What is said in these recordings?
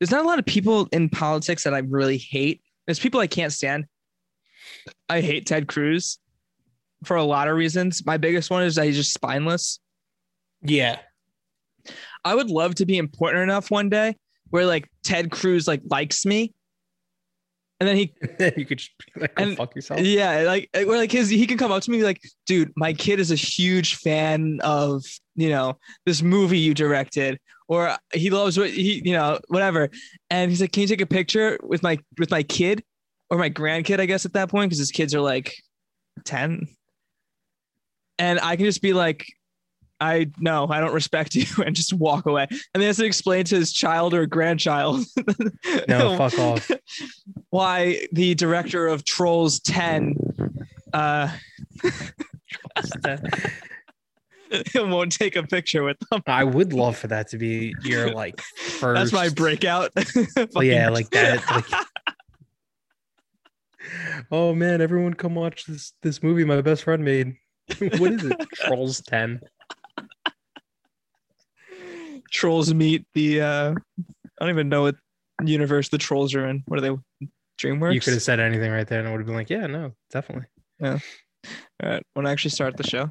There's not a lot of people in politics that I really hate. There's people I can't stand. I hate Ted Cruz for a lot of reasons. My biggest one is that he's just spineless. Yeah. I would love to be important enough one day where like Ted Cruz like likes me. And then he, you could just be like, go fuck yourself. Yeah. Like he can come up to me like, dude, my kid is a huge fan of, you know, this movie you directed, or he loves what he, you know, whatever. And he's like, can you take a picture with my kid or my grandkid, I guess at that point, because his kids are like 10. And I can just be like, no, I don't respect you, and just walk away. And he has to explain to his child or grandchild no, fuck off. Why the director of Trolls 10 won't take a picture with them. I would love for that to be your like first. That's my breakout. Yeah, like that. Like... Oh man, everyone come watch this movie my best friend made. What is it? Trolls 10. Trolls meet the I don't even know what universe the trolls are in. What are they? DreamWorks? You could have said anything right there and it would have been like, yeah, no, definitely. Yeah. All right. Want to actually start the show?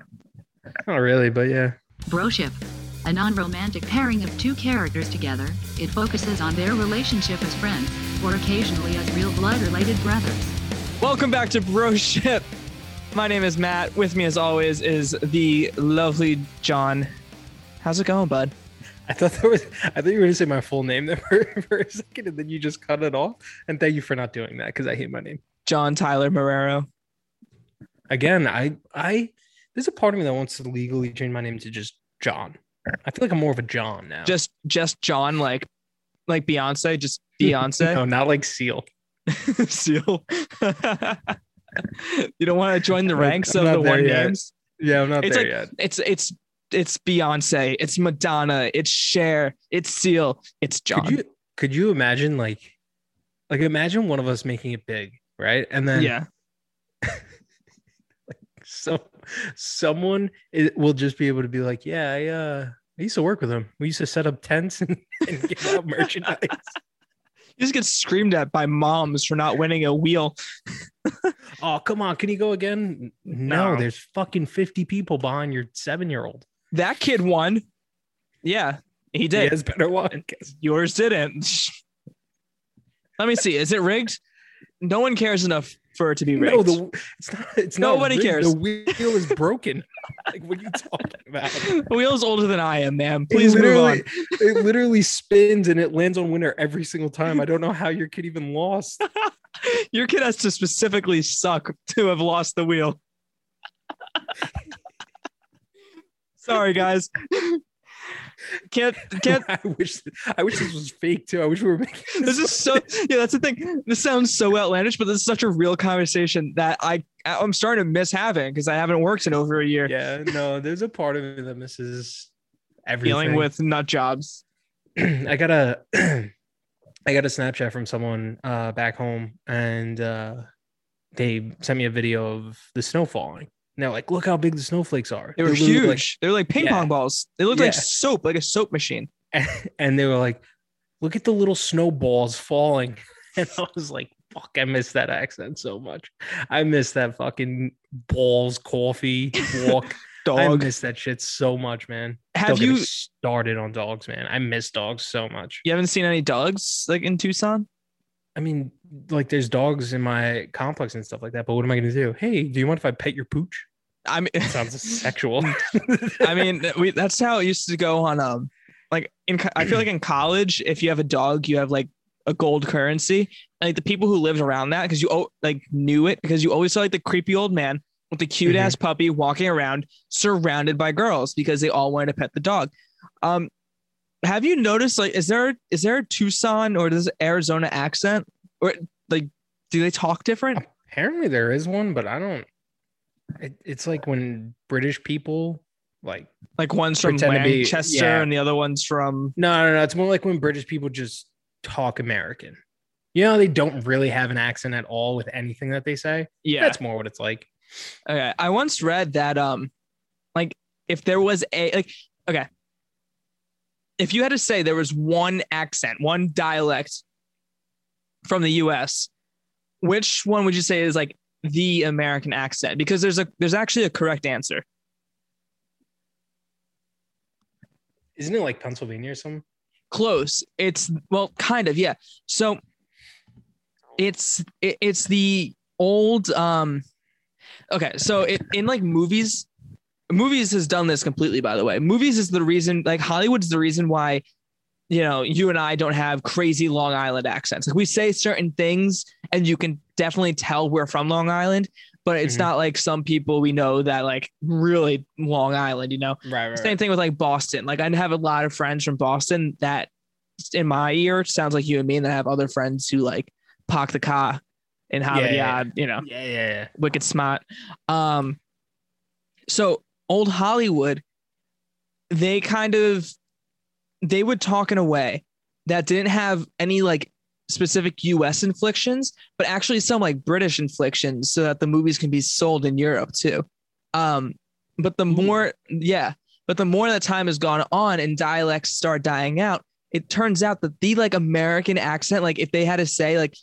Not really, but yeah. Bro-ship, a non-romantic pairing of two characters together. It focuses on their relationship as friends or occasionally as real blood-related brothers. Welcome back to Bro-ship. My name is Matt. With me as always is the lovely John. How's it going, bud? I thought you were going to say my full name there for a second, and then you just cut it off. And thank you for not doing that, because I hate my name. John Tyler Marrero. Again, I there's a part of me that wants to legally change my name to just John. I feel like I'm more of a John now. Just John, like Beyonce, just Beyonce. No, not like Seal. Seal. You don't want to join the ranks of the one yet. Names? Yeah, I'm not it's there like, yet. It's Beyonce, it's Madonna, it's Cher, it's Seal, it's John. Could you imagine like imagine one of us making it big, right? And then yeah, like someone will just be able to be like, yeah, I used to work with him. We used to set up tents and give out merchandise. You just get screamed at by moms for not winning a wheel. Oh, come on. Can you go again? No, there's fucking 50 people behind your 7-year-old. That kid won. Yeah, he did. He has better luck. Yours didn't. Let me see. Is it rigged? No one cares enough for it to be rigged. No, it's not nobody rigged. Cares. The wheel is broken. Like, what are you talking about? The wheel is older than I am, man. Please move on. It literally spins and it lands on winner every single time. I don't know how your kid even lost. Your kid has to specifically suck to have lost the wheel. Sorry, guys. Can't. I wish this was fake too. I wish we were making this is so. Yeah, that's the thing. This sounds so outlandish, but this is such a real conversation that I'm starting to miss having because I haven't worked in over a year. Yeah, no, there's a part of me that misses everything. Dealing with nut jobs. I got a Snapchat from someone back home, and they sent me a video of the snow falling. And they're like, look how big the snowflakes are. They were huge. They're like ping pong balls. They looked like soap, like a soap machine. And they were like, look at the little snowballs falling. And I was like, fuck, I miss that accent so much. I miss that fucking balls, coffee, walk. Dog. I miss that shit so much, man. Have you started on dogs, man? I miss dogs so much. You haven't seen any dogs like in Tucson? I mean, like there's dogs in my complex and stuff like that, but what am I going to do? Hey, do you mind if I pet your pooch? I mean, it sounds sexual. I mean, that's how it used to go on. I feel like in college, if you have a dog, you have like a gold currency. Like the people who lived around that, because you like knew it, because you always saw like the creepy old man with the cute ass puppy walking around surrounded by girls because they all wanted to pet the dog. Have you noticed? Like, is there a Tucson or this Arizona accent, or like, do they talk different? Apparently, there is one, but I don't. It's like when British people like one's from Manchester and the other one's from no. It's more like when British people just talk American. You know, they don't really have an accent at all with anything that they say. Yeah, that's more what it's like. Okay, I once read that like if there was a like okay, if you had to say there was one accent, one dialect from the US, which one would you say is like the American accent? Because there's actually a correct answer. Isn't it like Pennsylvania or something? Close. It's, well, kind of, yeah. So it's the old, okay. So in like movies has done this completely, by the way. Movies is the reason, like Hollywood's the reason why, you know, you and I don't have crazy Long Island accents. Like we say certain things and you can definitely tell we're from Long Island, but it's not like some people we know that like really Long Island, you know? Right. Same thing with like Boston. Like I have a lot of friends from Boston that in my ear sounds like you and me, and then I have other friends who like park the car and Harvard Yard, you know? Yeah. Wicked smart. So old Hollywood, they would talk in a way that didn't have any like specific US inflections, but actually some like British inflections so that the movies can be sold in Europe too. But the more that time has gone on and dialects start dying out, it turns out that the like American accent, like if they had to say like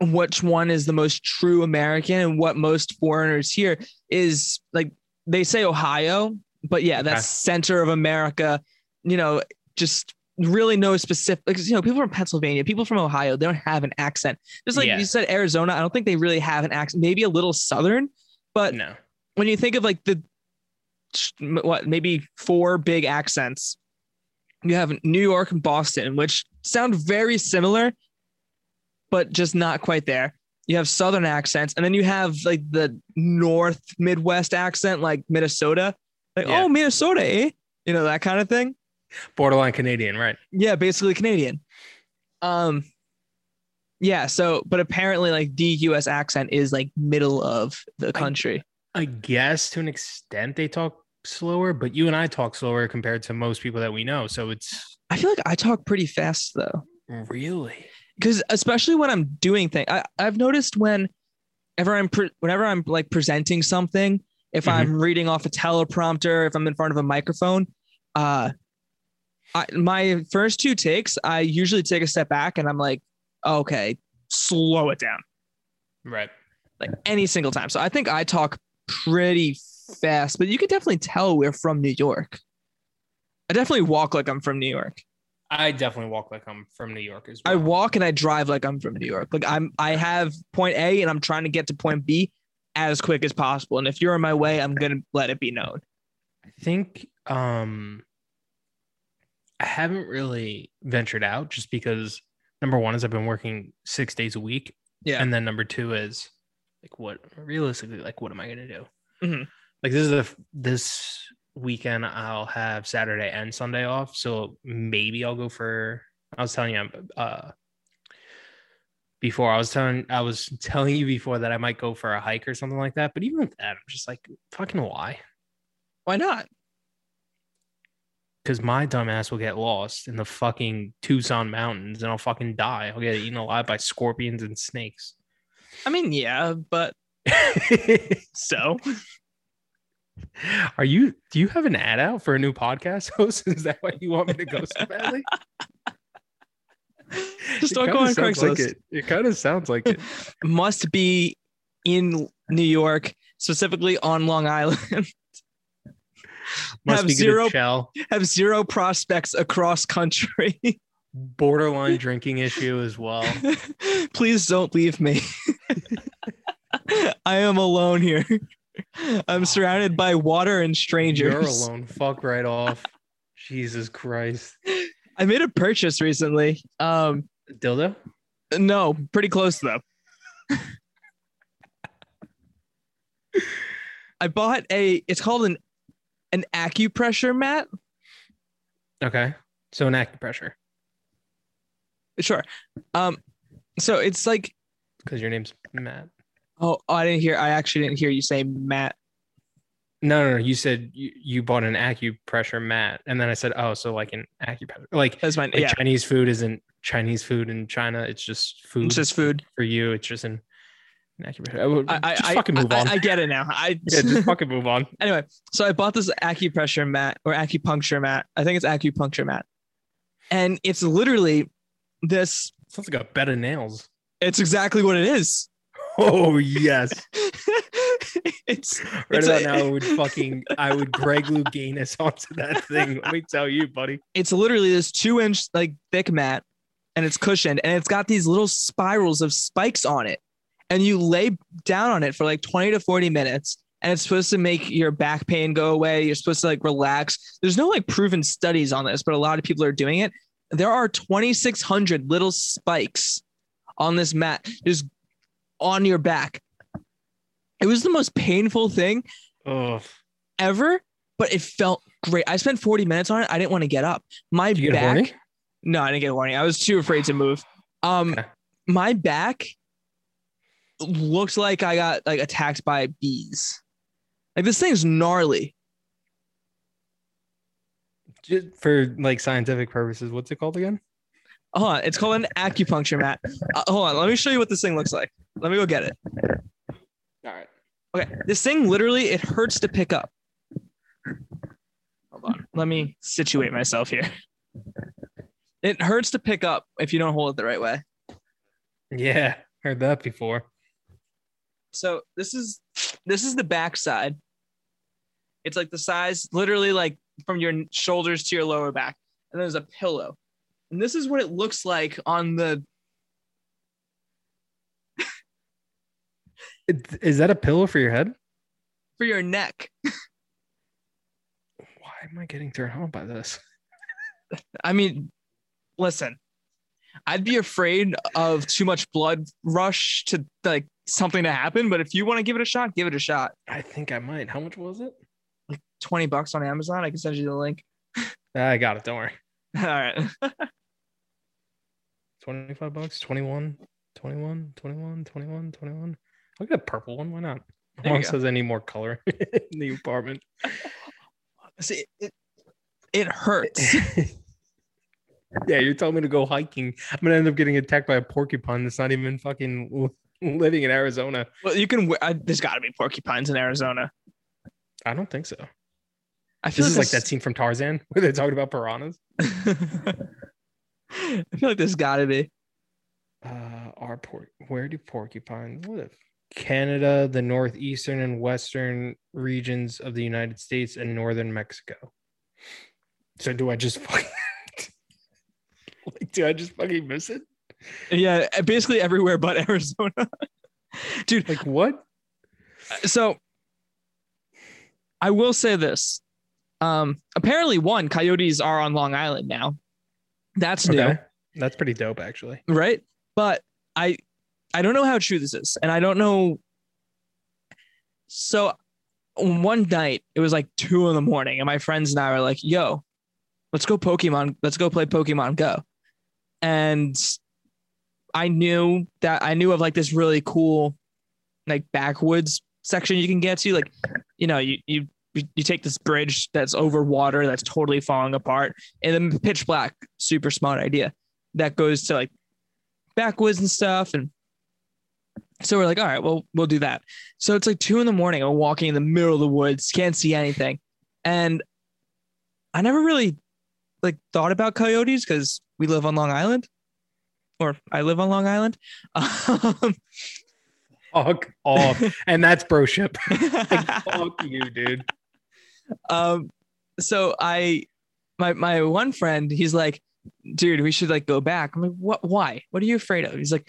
which one is the most true American and what most foreigners hear is like, they say Ohio, but yeah, that's center of America, you know, just really no specific, because, you know, people from Pennsylvania, people from Ohio, they don't have an accent. Just like you said, Arizona, I don't think they really have an accent, maybe a little Southern, but no. When you think of like maybe four big accents, you have New York and Boston, which sound very similar, but just not quite there. You have Southern accents, and then you have like the North Midwest accent, like Minnesota, like, oh, Minnesota, eh? You know, that kind of thing. Borderline Canadian, right? Yeah, basically Canadian. So, but apparently like the US accent is like middle of the country. I guess to an extent they talk slower, but you and I talk slower compared to most people that we know. So I feel like I talk pretty fast though. Really? Because especially when I'm doing things, I've noticed whenever I'm like presenting something, if I'm reading off a teleprompter, if I'm in front of a microphone, my first two takes, I usually take a step back and I'm like, okay, slow it down. Right. Like any single time. So I think I talk pretty fast, but you can definitely tell we're from New York. I definitely walk like I'm from New York. I definitely walk like I'm from New York as well. I walk and I drive like I'm from New York. Like I have point A and I'm trying to get to point B as quick as possible. And if you're in my way, I'm going to let it be known. I think I haven't really ventured out just because number one is I've been working 6 days a week. Yeah. And then number two is like, what am I going to do? Mm-hmm. Like this weekend I'll have Saturday and Sunday off. So maybe I'll go for, I was telling you before that I might go for a hike or something like that. But even with that, I'm just like, fucking why? Why not? Because my dumb ass will get lost in the fucking Tucson mountains and I'll fucking die. I'll get eaten alive by scorpions and snakes. I mean, yeah, but so do you have an ad out for a new podcast host? Is that why you want me to go so badly? Just start going Craigslist. It kind of sounds like it. Must be in New York, specifically on Long Island. Have zero prospects across country. Borderline drinking issue as well. Please don't leave me. I am alone here. I'm surrounded by water and strangers. You're alone. Fuck right off. Jesus Christ. I made a purchase recently. Dildo? No, pretty close though. I bought it's called an acupressure mat. Okay. So an acupressure. Sure. So it's like, because your name's Matt. Oh, I actually didn't hear you say Matt. No. You said you bought an acupressure mat, and then I said, oh, so like an acupressure, like that's mine. Like yeah. Chinese food isn't Chinese food in China. It's just food. It's just food for you. It's just an Acupressure. Just fucking move on. I get it now. Just fucking move on. Anyway, so I bought this acupressure mat or acupuncture mat. I think it's acupuncture mat. And it's literally this. Sounds like a bed of nails. It's exactly what it is. Oh, yes. Right about now, I would Greg Louganis onto that thing. Let me tell you, buddy. It's literally this 2-inch like thick mat, and it's cushioned, and it's got these little spirals of spikes on it. And you lay down on it for like 20 to 40 minutes, and it's supposed to make your back pain go away. You're supposed to like relax. There's no like proven studies on this, but a lot of people are doing it. There are 2,600 little spikes on this mat, just on your back. It was the most painful thing ever, but it felt great. I spent 40 minutes on it. I didn't want to get up. Did you get a warning? No, I didn't get a warning. I was too afraid to move. Okay. My back looks like I got like attacked by bees. Like this thing's gnarly. Just for like scientific purposes, what's it called again? Hold on, it's called an acupuncture mat. Hold on, let me show you what this thing looks like. Let me go get it. All right. Okay, this thing literally it hurts to pick up. Hold on, let me situate myself here. It hurts to pick up if you don't hold it the right way. Yeah. Heard that before. So this is the backside. It's like the size, literally like from your shoulders to your lower back. And there's a pillow. And this is what it looks like on the... Is that a pillow for your head? For your neck. Why am I getting turned on by this? I mean, listen. I'd be afraid of too much blood rush to like something to happen. But if you want to give it a shot, give it a shot. I think I might. How much was it? Like $20 on Amazon. I can send you the link. I got it. Don't worry. All right. $25, 21. I'll get a purple one. Why not? My mom says I need more color in the apartment. See, it hurts. Yeah, you're telling me to go hiking. I'm going to end up getting attacked by a porcupine that's not even fucking living in Arizona. Well, you can... there's got to be porcupines in Arizona. I don't think so. I feel this is like that scene from Tarzan where they're talking about piranhas. I feel like there's got to be. Where do porcupines live? Canada, the northeastern and western regions of the United States, and northern Mexico. So do I just... Like, do I just fucking miss it? Yeah, basically everywhere but Arizona. Dude, like what? So I will say this. Apparently, coyotes are on Long Island now. That's new. Okay. That's pretty dope, actually. Right? But I don't know how true this is. And I don't know. So one night, it was like 2 a.m. and my friends and I were like, yo, let's go play Pokemon Go. And I knew of like this really cool like backwoods section you can get to, like, you know, you take this bridge that's over water that's totally falling apart, and then pitch black, super smart idea that goes to like backwoods and stuff. And so we're like, all right, well, we'll do that. So it's like 2 a.m. I'm walking in the middle of the woods, can't see anything. And I never really like thought about coyotes because we live on Long Island, or I live on Long Island. Fuck off. And that's bro-ship. Like, fuck you, dude. So my one friend, he's like, dude, we should like go back. I'm like, what? Why? What are you afraid of? He's like,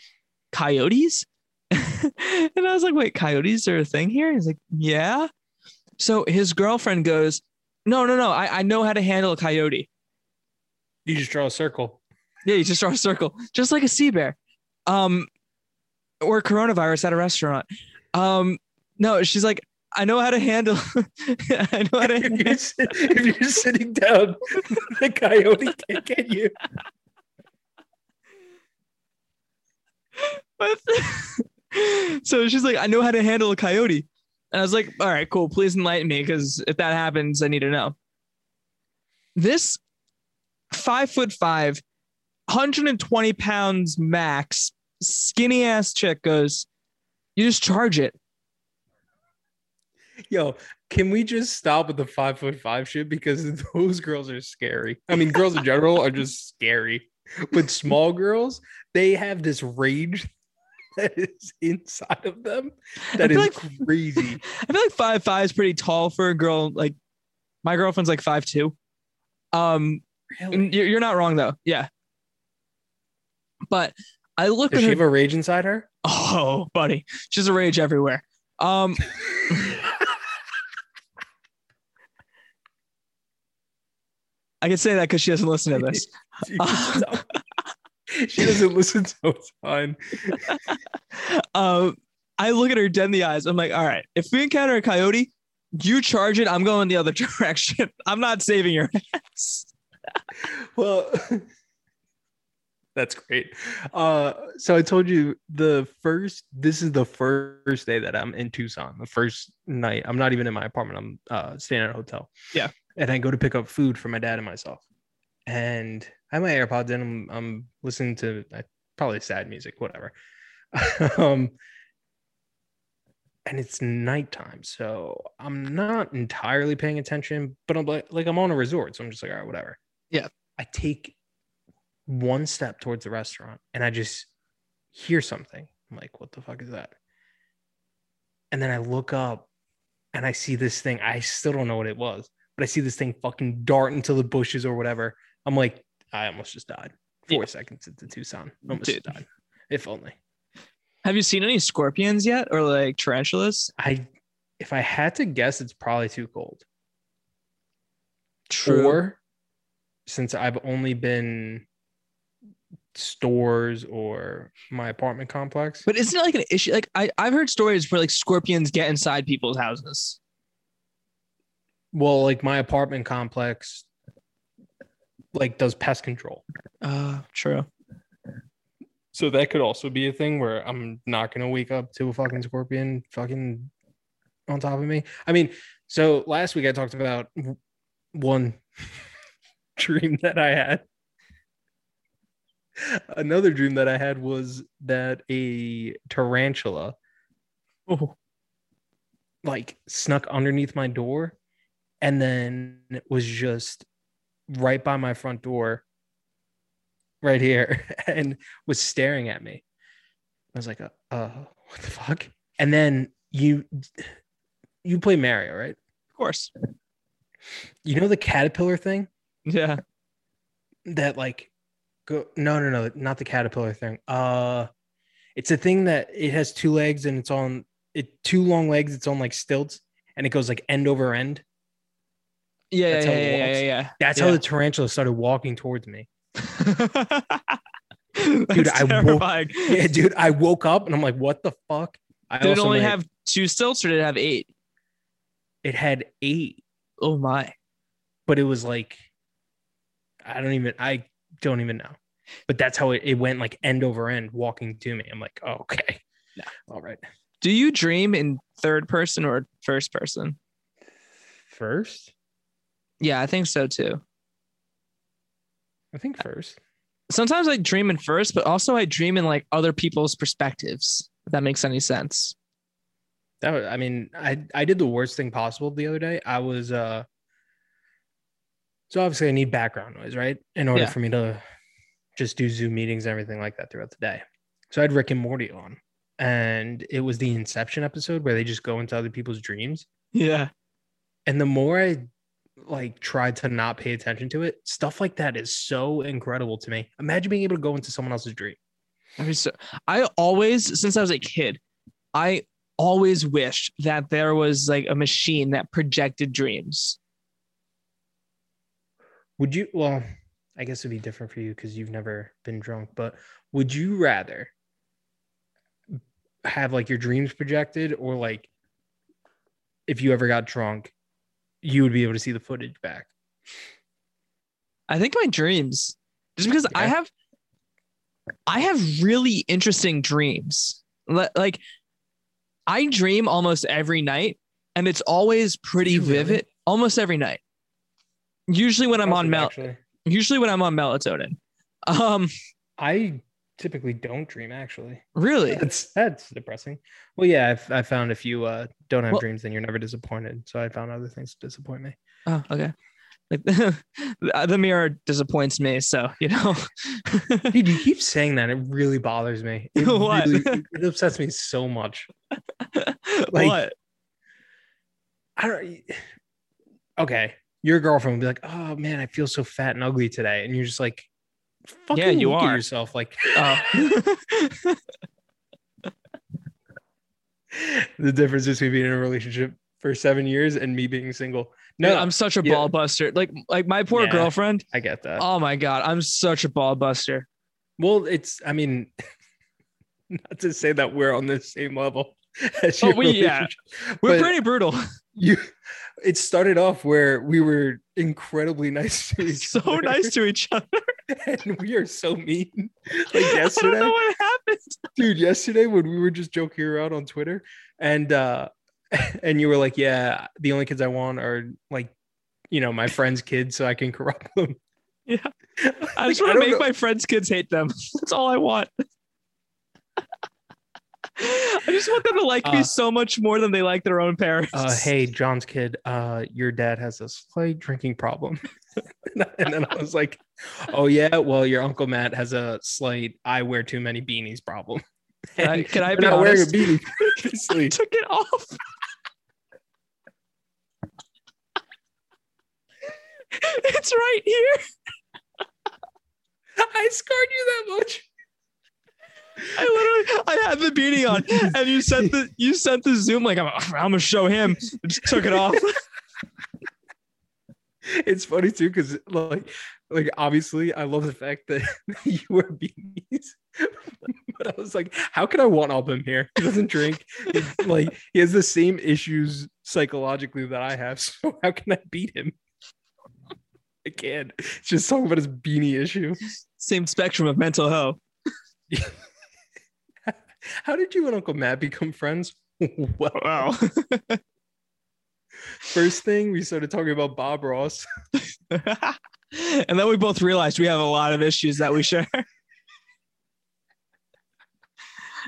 coyotes? And I was like, wait, coyotes are a thing here? He's like, yeah. So his girlfriend goes, no. I know how to handle a coyote. You just draw a circle. Yeah, you just draw a circle. Just like a sea bear. Or coronavirus at a restaurant. No, she's like, I know how to handle. I know how to handle. If you're sitting down, the coyote can't get you. So she's like, I know how to handle a coyote. And I was like, all right, cool. Please enlighten me, because if that happens, I need to know. This 5'5", 120 pounds max, skinny ass chick goes, You just charge it. Yo, can we just stop with the 5'5" shit? Because those girls are scary. I mean, girls in general are just scary. But small girls, they have this rage that is inside of them. That is like, crazy. I feel like 5'5" is pretty tall for a girl. Like my girlfriend's like 5'2". Really? You're not wrong though. Yeah. But I look at her. Does she have a rage inside her? Oh, buddy. She has a rage everywhere. I can say that because she doesn't listen to this. She doesn't listen, so it's fine. I look at her dead in the eyes. I'm like, all right, if we encounter a coyote, you charge it. I'm going the other direction. I'm not saving your ass. Well, that's great. So I told you this is the first day that I'm in Tucson. The first night. I'm not even in my apartment. I'm staying at a hotel. Yeah. And I go to pick up food for my dad and myself. And I have my AirPods in. I'm listening to probably sad music, whatever. And it's nighttime, so I'm not entirely paying attention. But I'm like I'm on a resort, so I'm just like, all right, whatever. Yeah. I take one step towards the restaurant, and I just hear something. I'm like, what the fuck is that? And then I look up, and I see this thing. I still don't know what it was. But I see this thing fucking dart into the bushes or whatever. I'm like, I almost just died. 4 seconds into Tucson. Almost just died. If only. Have you seen any scorpions yet or like tarantulas? If I had to guess, it's probably too cold. True. Or since I've only been stores or my apartment complex. But isn't it like an issue? Like I've heard stories where like scorpions get inside people's houses. Well, like my apartment complex, like does pest control. True. So that could also be a thing where I'm not going to wake up to a fucking scorpion fucking on top of me. I mean, so last week I talked about one dream that I had. Another dream that I had was that a tarantula like snuck underneath my door. And then it was just right by my front door, right here, and was staring at me. I was like, what the fuck? And then you play Mario, right? Of course. You know the caterpillar thing? Yeah. That like, no, not the caterpillar thing. It's a thing that it has two legs and it's on it, two long legs. It's on like stilts and it goes like end over end. Yeah. That's how the tarantula started walking towards me. Dude, terrifying. I woke up and I'm like, what the fuck? Did it only have two stilts or did it have eight? It had eight. Oh my. But it was like, I don't even know. But that's how it went like end over end walking to me. I'm like, oh, okay. Yeah. All right. Do you dream in third person or first person? First? Yeah, I think so too. I think first. Sometimes I dream in first, but also I dream in like other people's perspectives. If that makes any sense. I did the worst thing possible the other day. I was so obviously I need background noise, right? In order for me to just do Zoom meetings and everything like that throughout the day. So I had Rick and Morty on, and it was the Inception episode where they just go into other people's dreams. Yeah. And the more I like tried to not pay attention to it, stuff like that is so incredible to me. Imagine being able to go into someone else's dream. Since I was a kid, I always wished that there was like a machine that projected dreams. Would you, well, I guess it'd be different for you because you've never been drunk, but would you rather have like your dreams projected or like if you ever got drunk, you would be able to see the footage back? I think my dreams, just because I have really interesting dreams. Like I dream almost every night and it's always pretty vivid. Really? Almost every night. Usually when I'm on melatonin. I typically don't dream, actually. Really? That's depressing. Well, yeah, I found if you don't have dreams, then you're never disappointed. So I found other things to disappoint me. Oh, okay. Like the mirror disappoints me, so you know. Dude, you keep saying that. It really bothers me. What? Really, it upsets me so much. Like, what? I don't. Okay, your girlfriend would be like, "Oh man, I feel so fat and ugly today," and you're just like, "Fucking yeah, you are." Yourself like, the difference between being in a relationship for 7 years and me being single. No, dude, I'm such a ball buster. Like my poor girlfriend. I get that. Oh my God. I'm such a ball buster. Well, I mean, not to say that we're on the same level as you. We're pretty brutal. It started off where we were incredibly nice to each other. So nice to each other. And we are so mean. Like yesterday. I don't know what happened. Dude, yesterday when we were just joking around on Twitter and you were like, yeah, the only kids I want are like, you know, my friends' kids, so I can corrupt them. Yeah. I just want to make my friends' kids hate them. That's all I want. I just want them to like me so much more than they like their own parents. Hey, John's kid, your dad has a slight drinking problem. And then I was like, oh yeah, well, your Uncle Matt has a slight I wear too many beanies problem. Can I be honest? Wearing a beanie. I took it off. It's right here. I scarred you that much. I had the beanie on, and you sent the Zoom like I'm gonna show him. I just took it off. It's funny too, because like obviously I love the fact that you wear beanies. But I was like, how can I want all of them here? He doesn't drink. Like he has the same issues psychologically that I have. So how can I beat him? I can't. It's just talking about his beanie issue. Same spectrum of mental health. How did you and Uncle Matt become friends? Wow. First thing, we started talking about Bob Ross. And then we both realized we have a lot of issues that we share.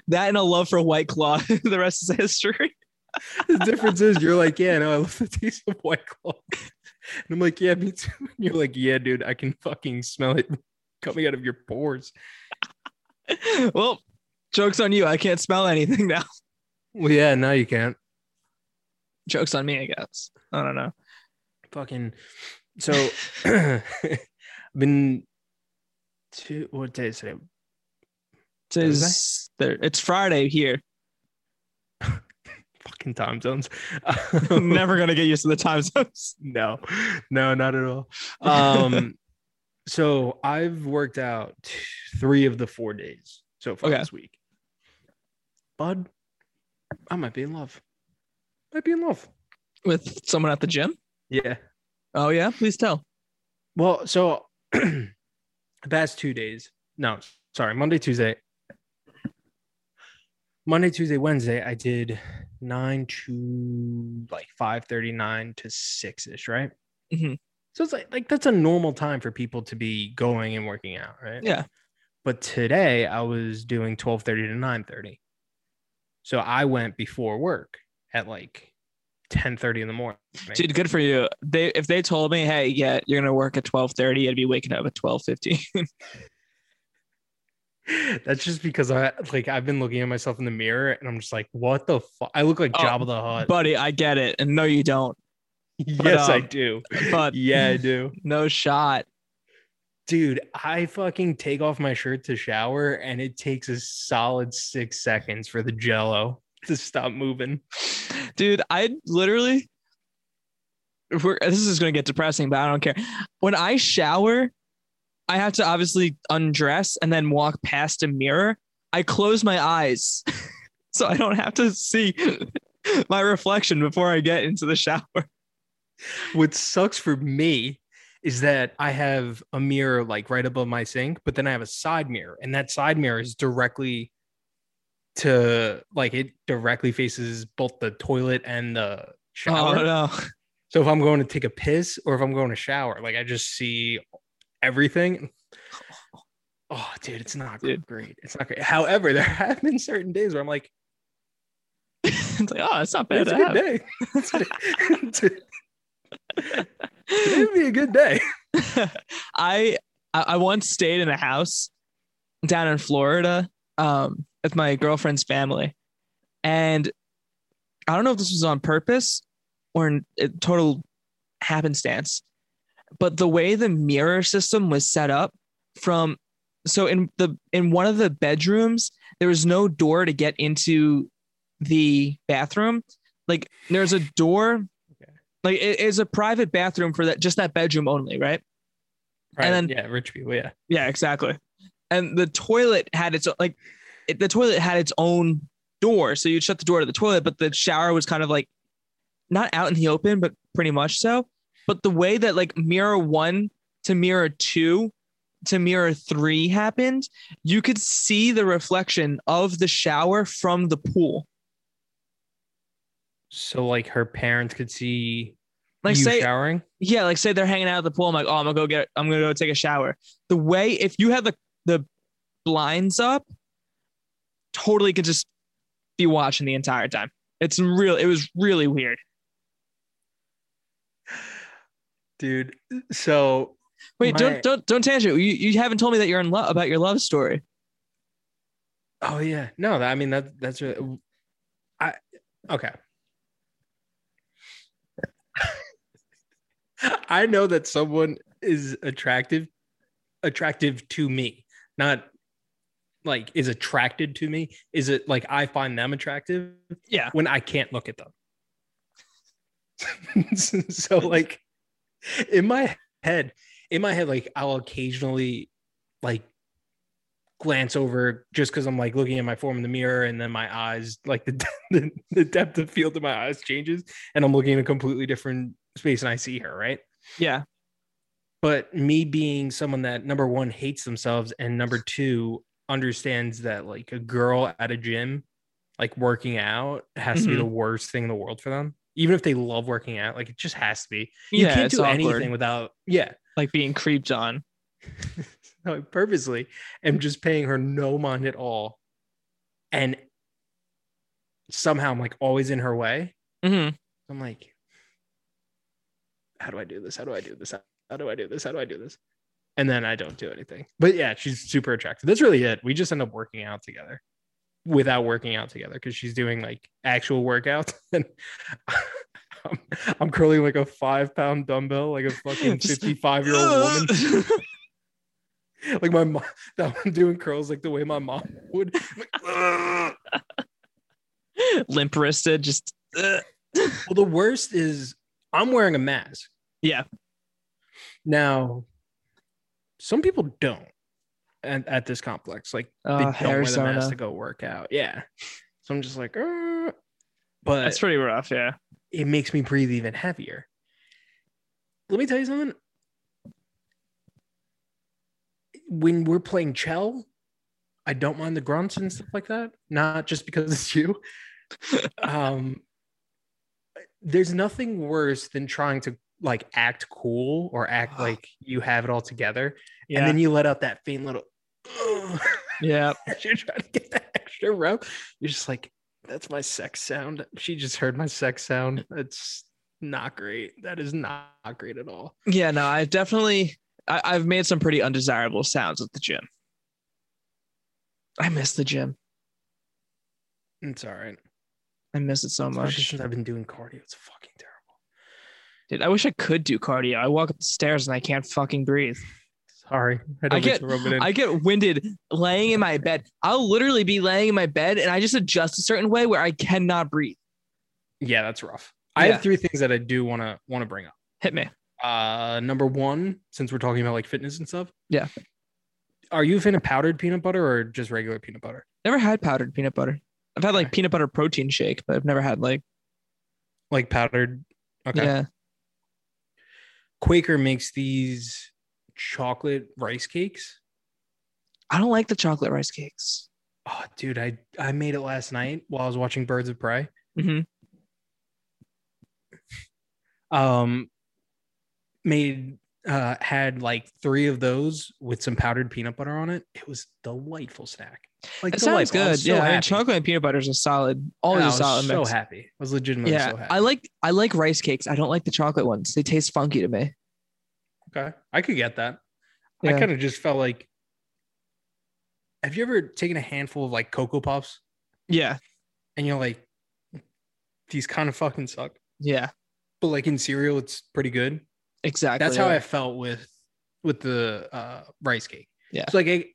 That and a love for White Claw. The rest is history. The difference is you're like, yeah, no, I love the taste of White Claw. And I'm like, yeah, me too. And you're like, yeah, dude, I can fucking smell it coming out of your pores. Well, joke's on you. I can't smell anything now. Well, yeah, no, you can't. Joke's on me, I guess. I don't know. Fucking. So, what day is today? It's Friday here. Fucking time zones. I'm never gonna get used to the time zones. No, not at all. So I've worked out 3 of the 4 days so far this week. Bud, I might be in love. With someone at the gym? Yeah. Oh yeah, please tell. Well, so the past 2 days. No, sorry, Monday, Tuesday, Wednesday, I did 9 to like 5:39 to 6-ish, right? Mm-hmm. So it's like that's a normal time for people to be going and working out, right? Yeah. But today I was doing 12:30 to 9:30. So I went before work at like 10:30 in the morning. Dude, good for you. If they told me, hey, yeah, you're going to work at 12:30, I'd be waking up at 12:15. That's just because I've been looking at myself in the mirror and I'm just like, what the fuck? I look like Jabba the Hutt. Buddy, I get it. And no, you don't. Yes, I do. But yeah, I do. No shot. Dude, I fucking take off my shirt to shower and it takes a solid 6 seconds for the Jell-O to stop moving. Dude, I literally... This is going to get depressing, but I don't care. When I shower... I have to obviously undress and then walk past a mirror. I close my eyes so I don't have to see my reflection before I get into the shower. What sucks for me is that I have a mirror like right above my sink, but then I have a side mirror, and that side mirror is directly to like it directly faces both the toilet and the shower. Oh, no. So if I'm going to take a piss or if I'm going to shower, like I just see everything. oh, dude, it's not great. It's not great. However, there have been certain days where I'm like, it's like, oh, it's not bad. It's a good day. It'd be a good day. I once stayed in a house down in Florida with my girlfriend's family, and I don't know if this was on purpose or a total happenstance, but the way the mirror system was set up from, so in one of the bedrooms, there was no door to get into the bathroom. Like there's a door, like it is a private bathroom for that, just that bedroom only. Right. And then, rich people. Yeah, exactly. And the toilet had its own door. So you'd shut the door to the toilet, but the shower was kind of like not out in the open, but pretty much so. But the way that like mirror 1 to mirror 2 to mirror 3 happened, you could see the reflection of the shower from the pool. So like her parents could see like, you say, showering? Yeah, like say they're hanging out at the pool. I'm like, oh, I'm gonna go take a shower. The way, if you had the blinds up, totally could just be watching the entire time. It was really weird. Dude, so wait, don't tangent. You haven't told me that you're in love, about your love story. Oh yeah, no, I mean that's really, okay. I know that someone is attractive to me, not like is attracted to me. Is it like I find them attractive? Yeah, when I can't look at them. So like. In my head, like I'll occasionally like glance over just because I'm like looking at my form in the mirror, and then my eyes, like the depth of field of my eyes changes, and I'm looking in a completely different space, and I see her, right? Yeah. But me being someone that, number one, hates themselves, and number two, understands that like a girl at a gym, like working out, has to be the worst thing in the world for them. Even if they love working out, like it just has to be. You can't do anything without, like being creeped on. No, I purposely am just paying her no mind at all, and somehow I'm like always in her way. Mm-hmm. I'm like, how do I do this? How do I do this? How do I do this? How do I do this? And then I don't do anything. But yeah, she's super attractive. That's really it. We just end up working out together. Without working out together, because she's doing like actual workouts, and I'm curling like a 5-pound dumbbell, like a fucking 55-year-old woman. Like my mom, I'm doing curls like the way my mom would, like, limp wristed. Just well, the worst is I'm wearing a mask. Yeah. Now, some people don't. And at this complex, like they don't wear the mask to go work out. Yeah. So I'm just like, but that's pretty rough. Yeah. It makes me breathe even heavier. Let me tell you something. When we're playing chell, I don't mind the grunts and stuff like that. Not just because it's you. There's nothing worse than trying to like act cool or act like you have it all together. Yeah. And then you let out that faint little, yeah. You're trying to get that extra rub. You're just like, that's my sex sound. She just heard my sex sound. It's not great. That is not great at all. Yeah, no, I've made some pretty undesirable sounds at the gym. I miss the gym. It's all right. I miss it so much. Since I've been doing cardio, it's fucking terrible. Dude, I wish I could do cardio. I walk up the stairs and I can't fucking breathe. Sorry. I get winded laying in my bed. I'll literally be laying in my bed and I just adjust a certain way where I cannot breathe. Yeah, that's rough. Yeah. I have 3 things that I do want to bring up. Hit me. Number 1, since we're talking about like fitness and stuff. Yeah. Are you a fan of powdered peanut butter or just regular peanut butter? Never had powdered peanut butter. I've had like peanut butter protein shake, but I've never had like powdered. Okay. Yeah. Quaker makes these chocolate rice cakes. I don't like the chocolate rice cakes. Oh, dude, I made it last night while I was watching Birds of Prey. Mm-hmm. Made had like 3 of those with some powdered peanut butter on it. It was a delightful snack. Like, it sounds good. So yeah, happy. And chocolate and peanut butter is a solid, always a solid mix. I was so happy. I was legitimately so happy. I like rice cakes. I don't like the chocolate ones. They taste funky to me. Okay. I could get that. Yeah. I kind of just felt like, have you ever taken a handful of like Cocoa Puffs? Yeah. And you're like, these kind of fucking suck. Yeah. But like in cereal, it's pretty good. Exactly. That's how I felt with the rice cake. Yeah. It's so like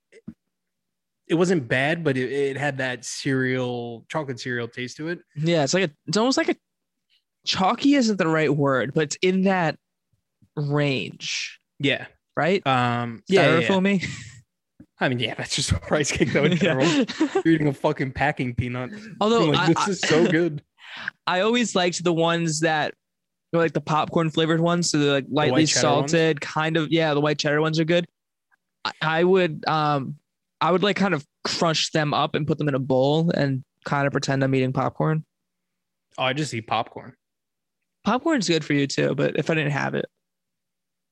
it wasn't bad, but it had that chocolate cereal taste to it. Yeah. It's like it's almost like a chalky isn't the right word, but it's in that range. Yeah. Right. Styrofoamy. Yeah. I mean, yeah, that's just a rice cake though in general. You're eating a fucking packing peanut. Although like, this is so good. I always liked the ones that were like the popcorn flavored ones, so they're like lightly salted, kind of. Yeah, the white cheddar ones are good. I would like kind of crunch them up and put them in a bowl and kind of pretend I'm eating popcorn. Oh, I just eat popcorn. Popcorn's good for you too, but if I didn't have it,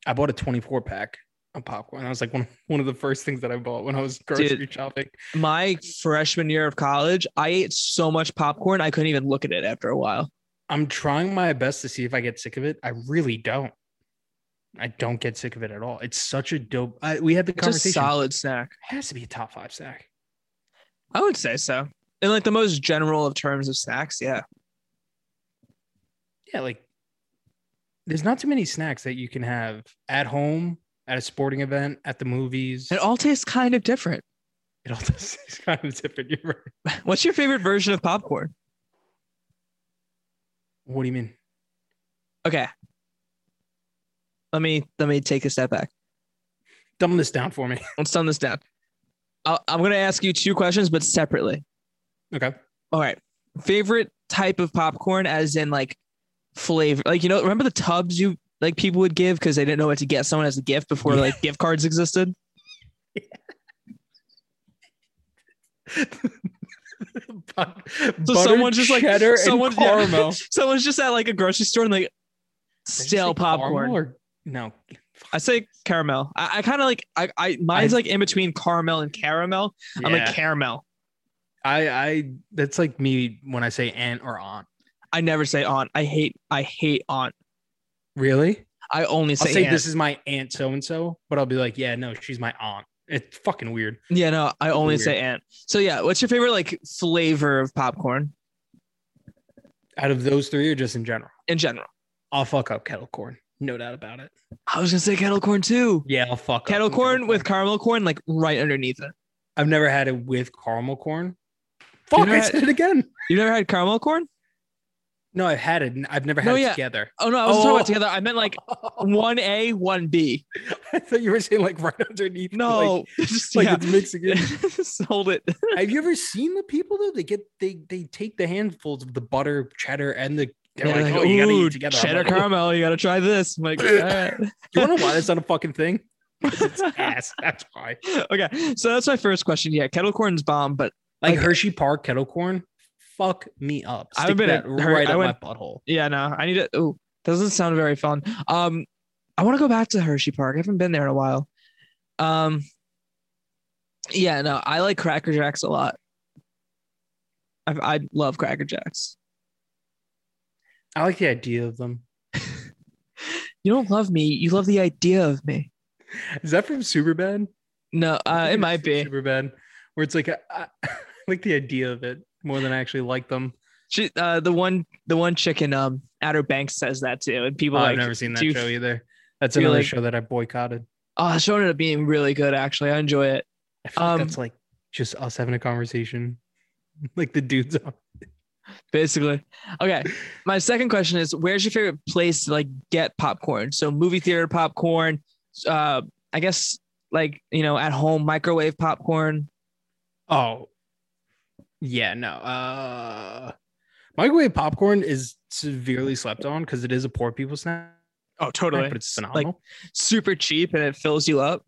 I bought a 24 pack. A popcorn. I was like one of the first things that I bought when I was grocery shopping. My freshman year of college, I ate so much popcorn I couldn't even look at it after a while. I'm trying my best to see if I get sick of it. I really don't. I don't get sick of it at all. It's such a dope. We had the conversation. It's a solid snack. It has to be a top 5 snack. I would say so. In like the most general of terms of snacks, yeah. Yeah, like there's not too many snacks that you can have at home. At a sporting event, at the movies. It all tastes kind of different. You're right. What's your favorite version of popcorn? What do you mean? Okay. Let me take a step back. Dumb this down for me. Let's dumb this down. I'm going to ask you 2 questions, but separately. Okay. All right. Favorite type of popcorn as in like flavor. Like, you know, remember the tubs you... like people would give because they didn't know what to get someone as a gift before like gift cards existed. Yeah. So someone's just like someone's just at like a grocery store and like stale popcorn. No, I say caramel. I kind of like mine's like in between caramel and caramel. Yeah. I'm like caramel. I that's like me when I say aunt or aunt. I never say aunt. I hate aunt. Really? I only say, aunt. This is my aunt so-and-so, but I'll be like, yeah, no, she's my aunt. It's fucking weird. Yeah, no, I only say aunt. So yeah, what's your favorite like flavor of popcorn? Out of those 3 or just in general? In general. I'll fuck up kettle corn. No doubt about it. I was going to say kettle corn too. Yeah, I'll fuck kettle up. Corn kettle corn with caramel corn like right underneath it. I've never had it with caramel corn. Fuck, I said it again. You never had caramel corn? No, I've had it. I've never had it together. Oh, no, I wasn't talking about together. I meant like 1A, 1B. I thought you were saying like right underneath. No, like, just like it's mixing it. Just hold it. Have you ever seen the people though? They take the handfuls of the butter, cheddar, and they're like, oh, you gotta eat it together. Cheddar caramel, you gotta try this. I'm like, all right. You wanna know why that's not a fucking thing? It's ass. That's why. Okay, so that's my first question. Yeah, kettle corn's bomb, but like Hershey Park kettle corn. Fuck me up. I've been right up my butthole. Yeah, no, I need to. Oh, doesn't sound very fun. I want to go back to Hershey Park. I haven't been there in a while. Yeah, no, I like Cracker Jacks a lot. I love Cracker Jacks. I like the idea of them. You don't love me. You love the idea of me. Is that from Superbad? No, it might be Superbad, where it's like I like the idea of it. More than I actually like them. She, the one chick in Outer Banks says that too, and people. I've never seen that show either. That's another show that I boycotted. Oh, that show ended up being really good. Actually, I enjoy it. I feel like that's like just us having a conversation, like the dudes on. Basically, okay. My second question is: where's your favorite place to like get popcorn? So, movie theater popcorn. I guess like you know, at home microwave popcorn. Oh. Yeah, no. Microwave popcorn is severely slept on because it is a poor people snack. Oh, totally. But it's phenomenal. Like, super cheap and it fills you up.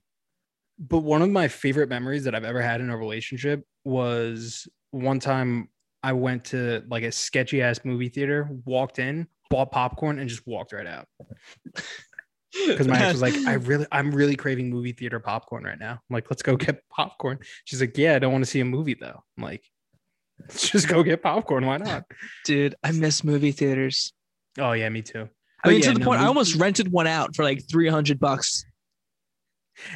But one of my favorite memories that I've ever had in a relationship was one time I went to like a sketchy ass movie theater, walked in, bought popcorn and just walked right out. Because my ex was like, I'm really craving movie theater popcorn right now. I'm like, let's go get popcorn. She's like, yeah, I don't want to see a movie though. I'm like, let's just go get popcorn. Why not? Dude, I miss movie theaters. Oh yeah, me too. But I mean, yeah, to the point, I almost rented one out for like $300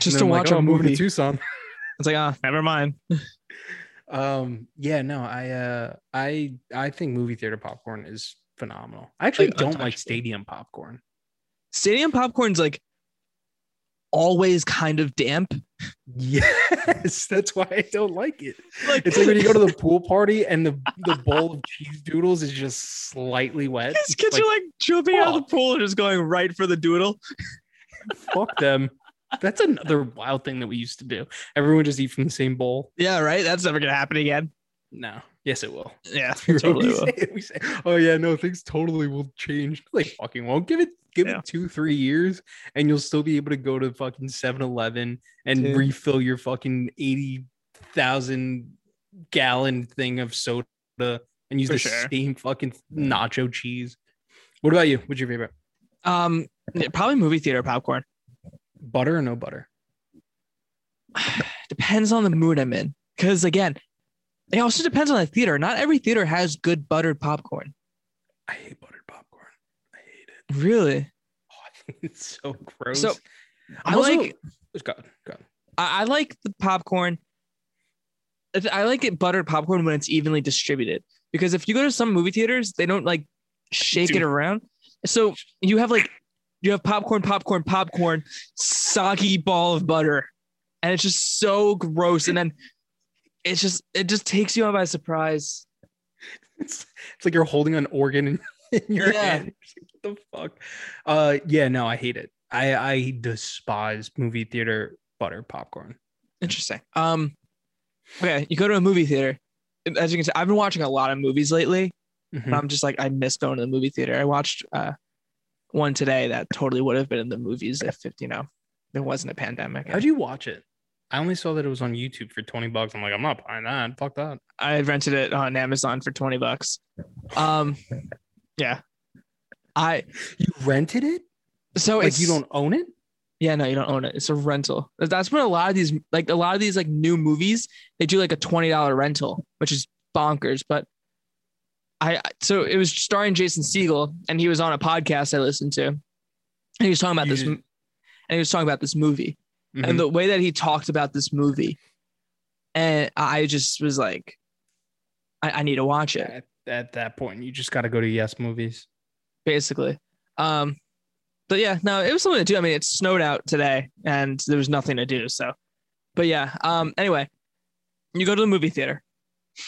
just to watch a movie. To Tucson. It's like, never mind. I think movie theater popcorn is phenomenal. I actually don't like stadium popcorn. Stadium popcorn's like always kind of damp. Yes, that's why I don't like it. Like, it's like when you go to the pool party and the bowl of cheese doodles is just slightly wet. It's kids are like jumping out of the pool and just going right for the doodle. Fuck them. That's another wild thing that we used to do. Everyone just eat from the same bowl. Yeah, right? That's never going to happen again. No. Yes, it will. Yeah, totally will. We say, oh, yeah, no, things totally will change. They fucking won't. Give it 2-3 years, and you'll still be able to go to fucking 7-Eleven and refill your fucking 80,000-gallon thing of soda and use same fucking nacho cheese. What about you? What's your favorite? Probably movie theater popcorn. Butter or no butter? Depends on the mood I'm in. Because again, it also depends on the theater. Not every theater has good buttered popcorn. I hate buttered popcorn. I hate it. Really? Oh, I think it's so gross. So I like the popcorn. I like it buttered popcorn when it's evenly distributed. Because if you go to some movie theaters, they don't like shake it around. So you have like popcorn, soggy ball of butter. And it's just so gross. And then it just takes you out by surprise. It's like you're holding an organ in your hand. What the fuck? No, I hate it. I despise movie theater butter popcorn. Interesting. Okay, you go to a movie theater. As you can see, I've been watching a lot of movies lately. Mm-hmm. I'm just like, I miss going to the movie theater. I watched one today that totally would have been in the movies if there wasn't a pandemic. How'd you watch it? I only saw that it was on YouTube for $20. I'm like, I'm not buying that. Fuck that. I rented it on Amazon for $20. You rented it? So like, you don't own it? Yeah, no, you don't own it. It's a rental. That's what a lot of these new movies, they do like a $20 rental, which is bonkers, but so it was starring Jason Segel, and he was on a podcast I listened to, and he was talking about this, and he was talking about this movie, mm-hmm. and the way that he talked about this movie, and I just was like, I need to watch it. At that point, you just got to go to Yes Movies, basically. But yeah, no, it was something to do. I mean, it snowed out today, and there was nothing to do. So, but yeah. Anyway, you go to the movie theater.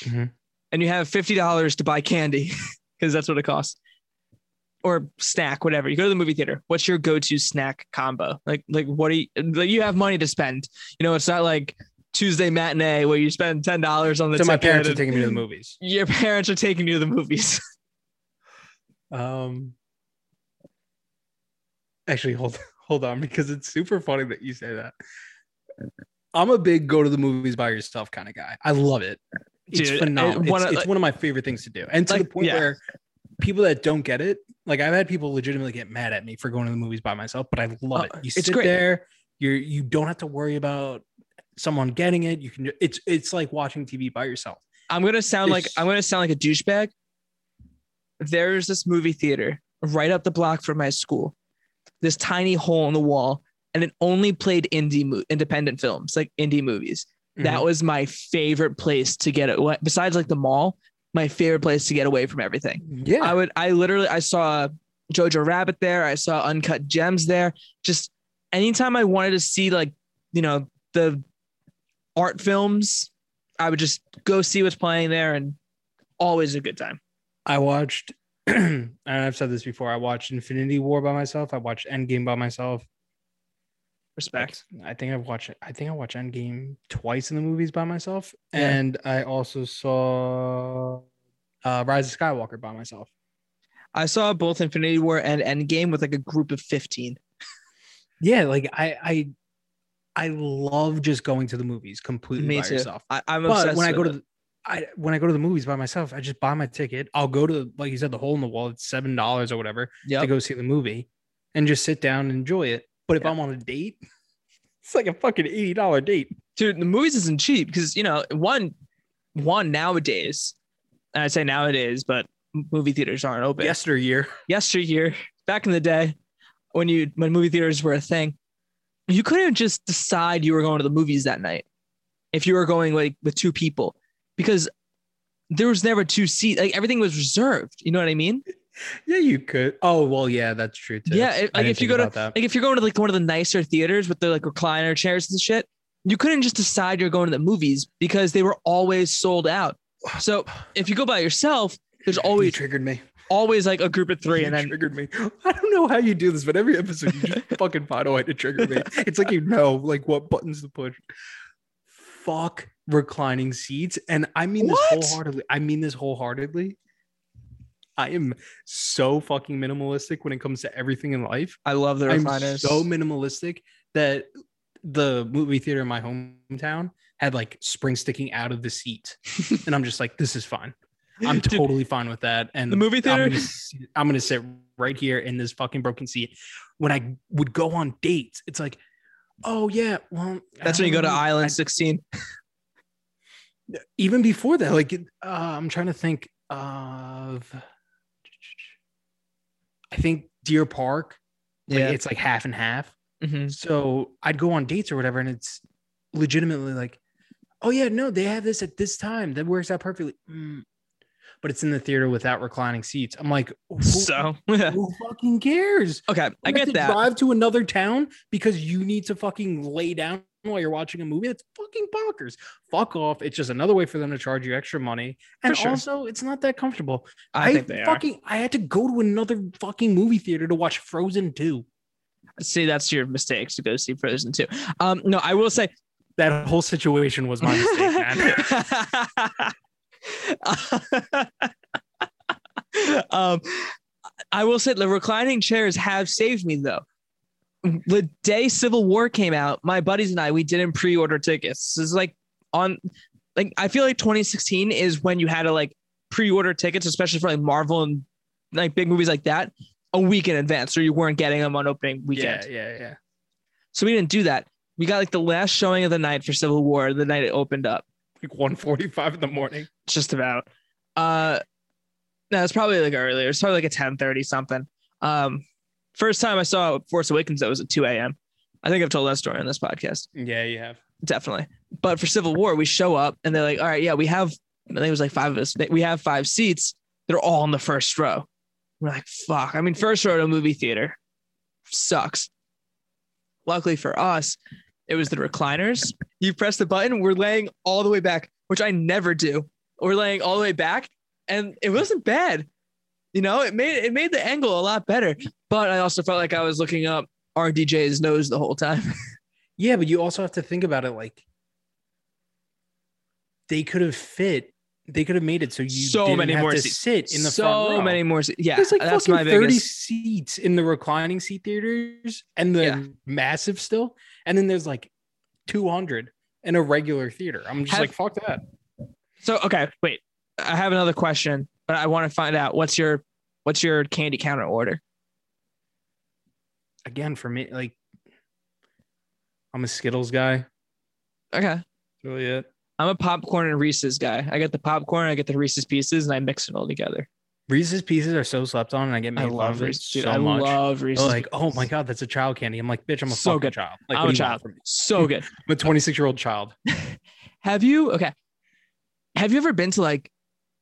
Mm-hmm. And you have $50 to buy candy because that's what it costs, or snack, whatever. You go to the movie theater. What's your go-to snack combo? Like what do you? Like, you have money to spend. You know, it's not like Tuesday matinee where you spend $10 on the. So my parents are taking me to the movies. Your parents are taking you to the movies. Actually, hold on, because it's super funny that you say that. I'm a big go to the movies by yourself kind of guy. I love it. It's phenomenal. It's one of my favorite things to do. And to the point where people that don't get it, like I've had people legitimately get mad at me for going to the movies by myself, but I love it. You sit there, you don't have to worry about someone getting it. You can. It's like watching TV by yourself. I'm gonna sound like a douchebag. There's this movie theater right up the block from my school. This tiny hole in the wall, and it only played independent films, like indie movies. That was my favorite place to get away. Besides like the mall, my favorite place to get away from everything. Yeah. I saw Jojo Rabbit there. I saw Uncut Gems there. Just anytime I wanted to see like, you know, the art films, I would just go see what's playing there, and always a good time. I watched, and I've said this before, I watched Infinity War by myself. I watched Endgame by myself. Respect. I think I watched Endgame twice in the movies by myself, and I also saw Rise of Skywalker by myself. I saw both Infinity War and Endgame with like a group of 15. Yeah, like I love just going to the movies completely by yourself. I'm obsessed. But when I go to the movies by myself, I just buy my ticket. I'll go to, like you said, the hole in the wall. It's $7 or whatever to go see the movie. and just sit down and enjoy it. But if I'm on a date, it's like a fucking $80 date. Dude, the movies isn't cheap because, you know, one nowadays, and I say nowadays, but movie theaters aren't open. Yesteryear, back in the day when movie theaters were a thing, you couldn't just decide you were going to the movies that night if you were going like with two people, because there was never two seats. Like everything was reserved. You know what I mean? Yeah, you could. Oh, well, yeah, that's true too. Yeah, like if you're going to like one of the nicer theaters with the like recliner chairs and shit, you couldn't just decide you're going to the movies because they were always sold out. So if you go by yourself, there's always always like a group of three, and then triggered me. I don't know how you do this, but every episode you just fucking find a way to trigger me. It's like you know, like what buttons to push. Fuck reclining seats, and I mean this wholeheartedly. I am so fucking minimalistic when it comes to everything in life. I love the recliners. I'm so minimalistic that the movie theater in my hometown had like springs sticking out of the seat. And I'm just like, this is fine. I'm totally fine with that. And the movie theater, I'm going to sit right here in this fucking broken seat. When I would go on dates, it's like, oh yeah. Well, that's when you go to Island 16. Even before that, like I'm trying to think of... I think Deer Park, it's like half and half. Mm-hmm. So I'd go on dates or whatever, and it's legitimately like, oh yeah, no, they have this at this time. That works out perfectly. But it's in the theater without reclining seats. I'm like, who fucking cares? Okay, I get that. Drive to another town because you need to fucking lay down while you're watching a movie. That's fucking bonkers. Fuck off. It's just another way for them to charge you extra money. And also, it's not that comfortable. I think they are. I had to go to another fucking movie theater to watch Frozen 2. See, that's your mistake to go see Frozen 2. No, I will say that whole situation was my mistake, man. I will say the reclining chairs have saved me though. The day Civil War came out, my buddies and I, we didn't pre-order tickets. It's like I feel like 2016 is when you had to like pre-order tickets, especially for like Marvel and like big movies like that, a week in advance, or you weren't getting them on opening weekend. Yeah. So we didn't do that. We got like the last showing of the night for Civil War the night it opened up, like 1:45 in the morning, just about. No, it's probably like earlier. It's probably like a 10:30 something. First time I saw Force Awakens, that was at 2 a.m. I think I've told that story on this podcast. Yeah, you have. Definitely. But for Civil War, we show up and they're like, all right, yeah, we have, I think it was like five of us. We have five seats. They're all in the first row. We're like, fuck. I mean, first row to a movie theater sucks. Luckily for us, it was the recliners. You press the button. We're laying all the way back, which I never do. We're laying all the way back. And it wasn't bad. You know, it made the angle a lot better, but I also felt like I was looking up RDJ's nose the whole time. Yeah, but you also have to think about it like they could have made it so you sit in the front row. So many more seats. Yeah, there's like that's fucking 30 seats in the reclining seat theaters and the massive still, and then there's like 200 in a regular theater. I'm just like fuck that. So okay, wait, I have another question. But I want to find out what's your candy counter order. Again, for me, like I'm a Skittles guy. Okay. Really it. I'm a popcorn and Reese's guy. I get the popcorn, I get the Reese's Pieces, and I mix it all together. Reese's Pieces are so slept on, and I get made fun of it so much. I love Reese's. They're like, oh my god, that's a child candy. I'm like, bitch, I'm a so fucking good child. Like, I'm a child. So good. I'm a 26-year-old child. Have you ever been to like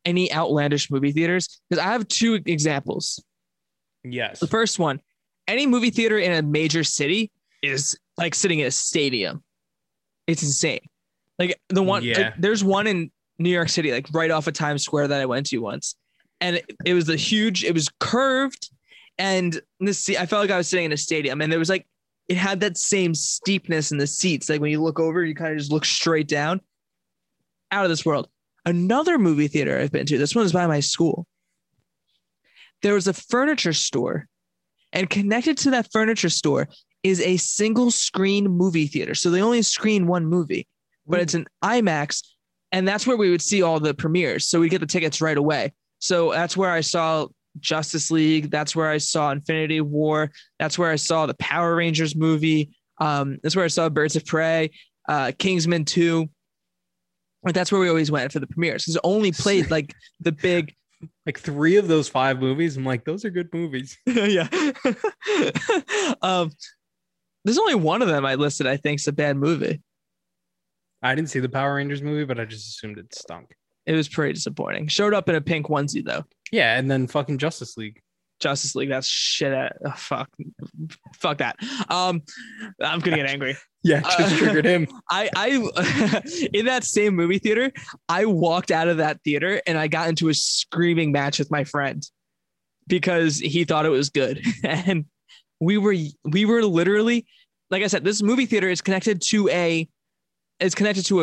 any outlandish movie theaters? Because I have two examples. Yes. The first one, any movie theater in a major city is like sitting in a stadium. It's insane. Like the one, like, there's one in New York City, like right off of Times Square that I went to once. And it was it was curved. And I felt like I was sitting in a stadium, and there was like, it had that same steepness in the seats. Like when you look over, you kind of just look straight down. Out of this world. Another movie theater I've been to, this one was by my school. There was a furniture store, and connected to that furniture store is a single screen movie theater. So they only screen one movie, but it's an IMAX, and that's where we would see all the premieres. So we get the tickets right away. So that's where I saw Justice League. That's where I saw Infinity War. That's where I saw the Power Rangers movie. That's where I saw Birds of Prey, Kingsman 2. But that's where we always went for the premieres, because it only played like the big, like three of those five movies. I'm like, those are good movies. Yeah. There's only one of them I listed, I think, is a bad movie. I didn't see the Power Rangers movie, but I just assumed it stunk. It was pretty disappointing. Showed up in a pink onesie, though. Yeah, and then fucking Justice League. Justice League, that's shit. Fuck that. I'm gonna get angry. Yeah, just triggered him. I in that same movie theater, I walked out of that theater and I got into a screaming match with my friend because he thought it was good. And we were literally, like I said, this movie theater is connected to a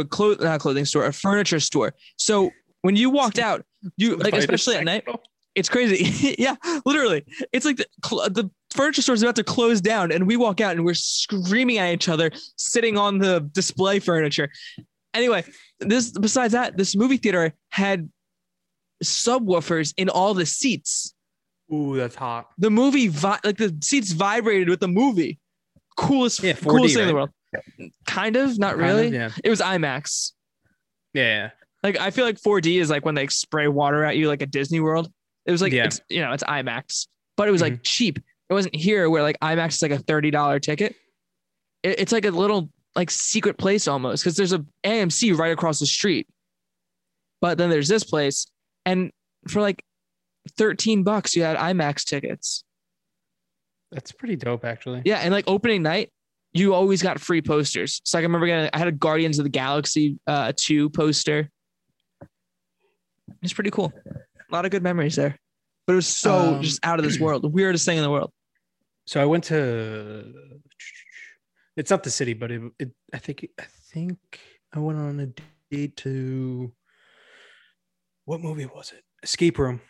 clothing store, a furniture store. So when you walked out, you like, especially at night, it's crazy. Yeah, literally. It's like the furniture store is about to close down and we walk out and we're screaming at each other, sitting on the display furniture. Anyway, besides that, this movie theater had subwoofers in all the seats. Ooh, that's hot. The movie, like the seats vibrated with the movie. Coolest thing in the world. Kind of, not really. Kind of, yeah. It was IMAX. Yeah. Like, I feel like 4D is like when they spray water at you, like at Disney World. It was like, It's, you know, it's IMAX, but it was like cheap. It wasn't here where like IMAX is like a $30 ticket. It's like a little like secret place almost, because there's a AMC right across the street. But then there's this place, and for like $13, you had IMAX tickets. That's pretty dope, actually. Yeah, and like opening night, you always got free posters. So I can remember I had a Guardians of the Galaxy 2 poster. It's pretty cool. A lot of good memories there, but it was so just out of this world. The weirdest thing in the world. So I went to, it's not the city, but I think I went on a date to, what movie was it? Escape Room.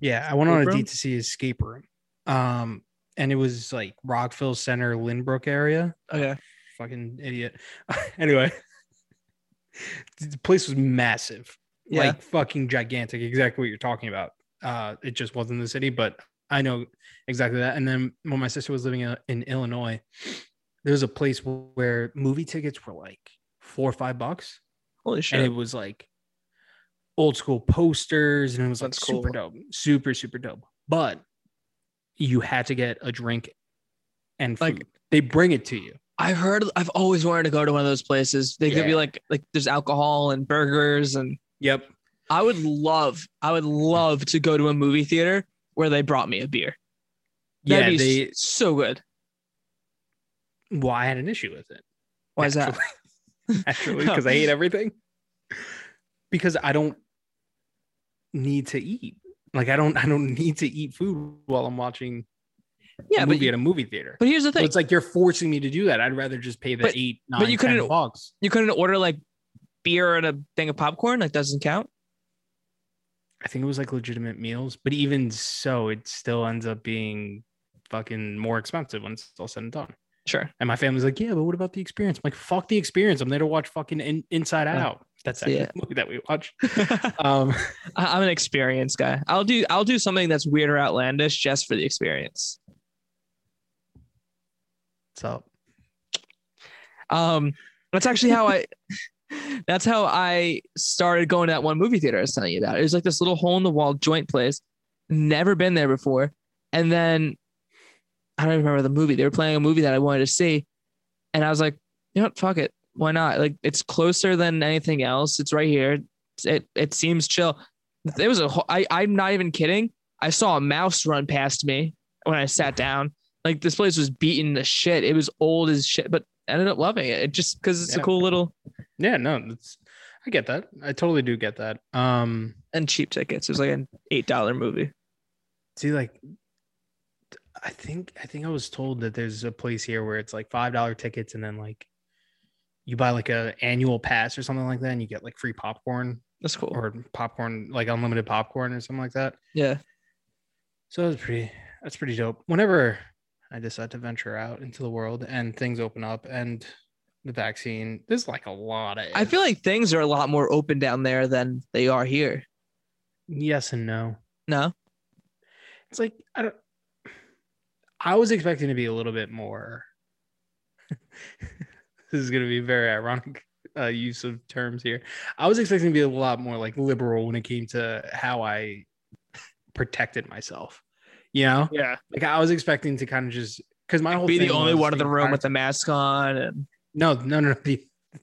Yeah. I went on a date to see Escape Room. And it was like Rockville Center, Lynbrook area. Oh, yeah. Fucking idiot. Anyway, the place was massive. Yeah. Like fucking gigantic. Exactly what you're talking about. It just wasn't the city, but I know exactly that. And then when my sister was living in Illinois, there was a place where movie tickets were like $4 or $5. Holy shit. And it was like old school posters, and it was like super dope. Super, super dope. But you had to get a drink and food. Like, they bring it to you. I've always wanted to go to one of those places. They could be like there's alcohol and burgers and yep. I would love to go to a movie theater where they brought me a beer. That'd be so good. Well, I had an issue with it. Why is that? Actually, because I hate everything. Because I don't need to eat. Like I don't need to eat food while I'm watching at a movie theater. But here's the thing. So it's like you're forcing me to do that. I'd rather just pay the $8, $9, $10. You couldn't order like beer and a thing of popcorn, like doesn't count. I think it was like legitimate meals, but even so, it still ends up being fucking more expensive when it's all said and done. Sure. And my family's like, yeah, but what about the experience? I'm like, fuck the experience. I'm there to watch fucking Inside Out. That's actually the movie that we watch. I'm an experience guy. I'll do something that's weird or outlandish just for the experience. What's up? That's actually how I. That's how I started going to that one movie theater I was telling you about. It was like this little hole in the wall joint place. Never been there before. And then I don't even remember the movie. They were playing a movie that I wanted to see. And I was like, you know what? Fuck it. Why not? Like, it's closer than anything else. It's right here. It seems chill. It was I'm not even kidding. I saw a mouse run past me when I sat down. Like, this place was beaten to shit. It was old as shit, but I ended up loving it. It just because it's a cool little. Yeah, no, I get that. I totally do get that. And cheap tickets. It was like an $8 movie. See, like, I think I was told that there's a place here where it's like $5 tickets, and then like you buy like an annual pass or something like that, and you get like free popcorn. That's cool. Or popcorn, like unlimited popcorn or something like that. Yeah. So that's pretty dope. Whenever I decide to venture out into the world and things open up and the vaccine, there's like a lot of it. I feel like things are a lot more open down there than they are here. Yes and no. No? It's like, I was expecting to be a little bit more. This is going to be a very ironic use of terms here. I was expecting to be a lot more like liberal when it came to how I protected myself. You know? Yeah. Like I was expecting to kind of just, because my whole be thing the only one in the room with the mask on. And... No.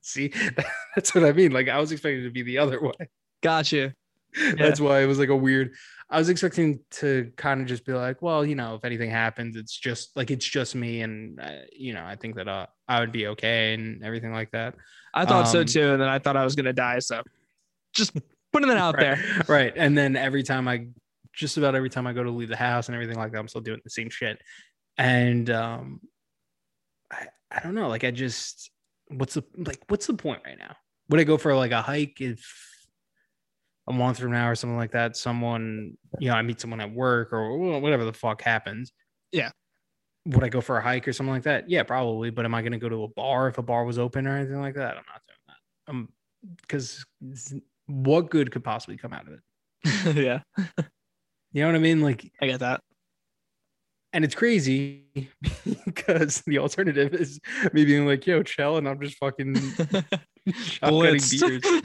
See, that's what I mean. Like I was expecting to be the other way. Gotcha. Yeah. That's why it was like a weird. I was expecting to kind of just be like, well, you know, if anything happens, it's just like, it's just me. And, you know, I think that I would be okay and everything like that. I thought so too. And then I thought I was going to die. So just putting that out there. Right. And then just about every time I go to leave the house and everything like that, I'm still doing the same shit. And I don't know. Like, I just, what's the point right now? Would I go for like a hike if a month from now or something like that, someone, you know, I meet someone at work or whatever the fuck happens. Yeah. Would I go for a hike or something like that? Yeah, probably. But am I going to go to a bar if a bar was open or anything like that? I'm not doing that. Because what good could possibly come out of it? Yeah. You know what I mean? Like, I get that. And it's crazy because the alternative is me being like, yo, chill. And I'm just fucking shotgunning beers.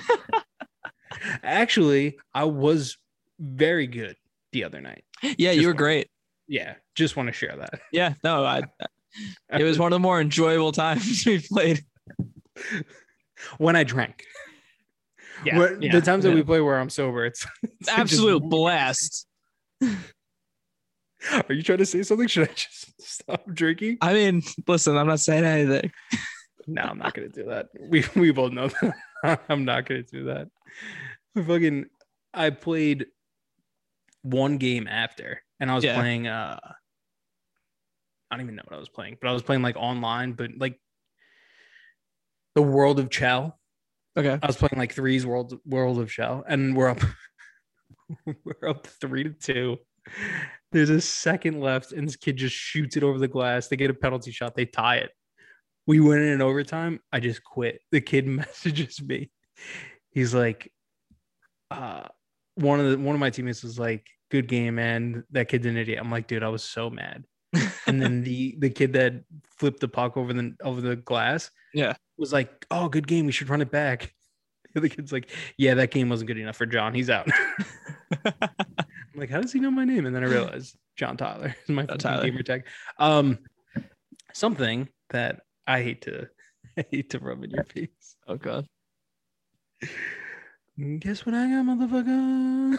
Actually, I was very good the other night. Yeah, you were great. Yeah, just want to share that. Yeah, no, it was one of the more enjoyable times we played. When I drank. Yeah, the times that we play where I'm sober, it's absolute blast. Are you trying to say something? Should I just stop drinking? I mean, listen, I'm not saying anything. No, I'm not going to do that. We both know that. I'm not going to do that. I played one game after, and I was playing, I don't even know what I was playing, but I was playing like online, but like the World of Chell. Okay. I was playing like Three's World of Chell, and we're up 3-2. There's a second left, and this kid just shoots it over the glass. They get a penalty shot. They tie it. We went in overtime. I just quit. The kid messages me. He's like, one of my teammates was like, good game, man. That kid's an idiot. I'm like, dude, I was so mad. And then the kid that flipped the puck over the glass was like, oh, good game. We should run it back. The kid's like, yeah, that game wasn't good enough for John. He's out. I'm like, how does he know my name? And then I realized John Tyler is my gamer tag. Something that I hate to rub in your face. Oh God. Guess what I got, motherfucker?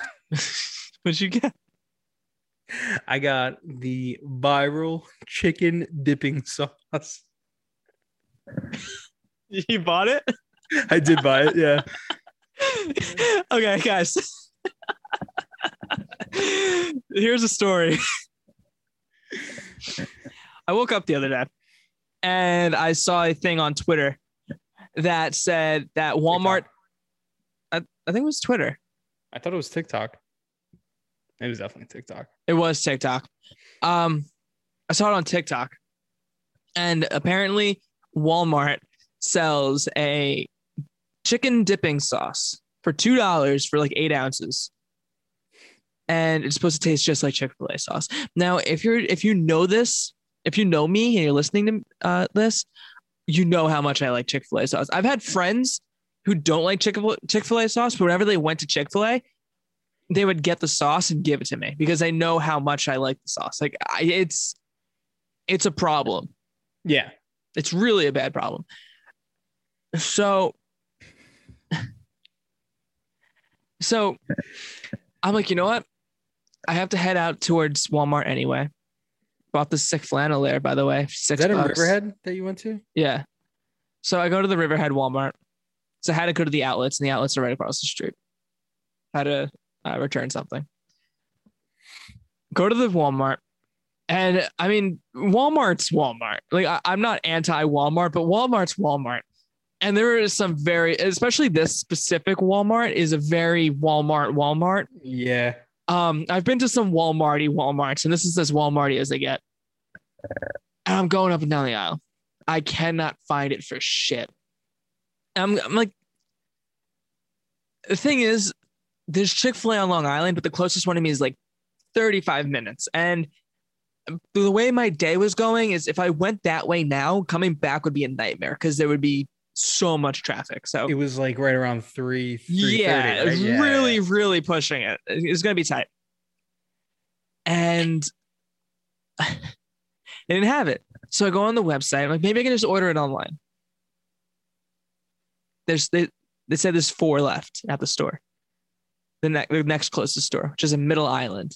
What'd you get? I got the viral chicken dipping sauce. You bought it? I did buy it, yeah. Okay, guys. Here's a story. I woke up the other day and I saw a thing on Twitter that said that Walmart... I think it was Twitter. I thought it was TikTok. It was definitely TikTok. It was TikTok. I saw it on TikTok. And apparently Walmart sells a chicken dipping sauce for $2 for like 8 ounces. And it's supposed to taste just like Chick-fil-A sauce. Now, if you know me and you're listening to this, you know how much I like Chick-fil-A sauce. I've had friends who don't like Chick-fil-A sauce, but whenever they went to Chick-fil-A, they would get the sauce and give it to me because I know how much I like the sauce. Like it's a problem. Yeah. It's really a bad problem. So, I'm like, you know what? I have to head out towards Walmart anyway. Bought this sick flannel there, by the way. $6. Is that in Riverhead that you went to? Yeah. So I go to the Riverhead Walmart. So I had to go to the outlets, and the outlets are right across the street. I had to return something. Go to the Walmart. And I mean, Walmart's Walmart. Like I'm not anti-Walmart, but Walmart's Walmart. And there is some especially this specific Walmart is a very Walmart. Yeah. I've been to some Walmarty Walmarts, and this is as Walmarty as they get. And I'm going up and down the aisle. I cannot find it for shit. I'm like, the thing is, there's Chick-fil-A on Long Island, but the closest one to me is like 35 minutes. And the way my day was going is if I went that way now, coming back would be a nightmare because there would be so much traffic. So it was like right around 3:30, yeah, right? Yeah, really pushing it. It's going to be tight. And I didn't have it. So I go on the website. I'm like, maybe I can just order it online. They said there's 4 left at the store. The next closest store, which is in Middle Island,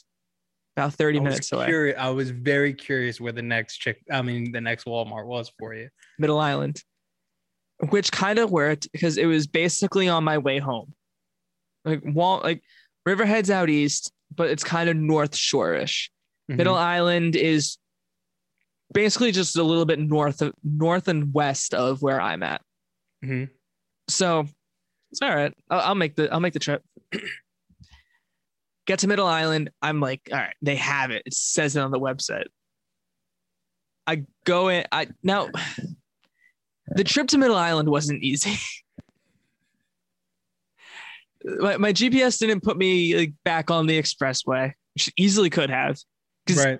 about 30 minutes away. I was very curious where the next Walmart was for you. Middle Island, which kind of worked because it was basically on my way home. Like Riverhead's out east, but it's kind of North Shore-ish. Mm-hmm. Middle Island is basically just a little bit north and west of where I'm at. Mm-hmm. So it's all right. I'll make the trip. Get to Middle Island. I'm like, all right, they have it. It says it on the website. I go in. Now the trip to Middle Island wasn't easy. My GPS didn't put me back on the expressway, which easily could have. Right.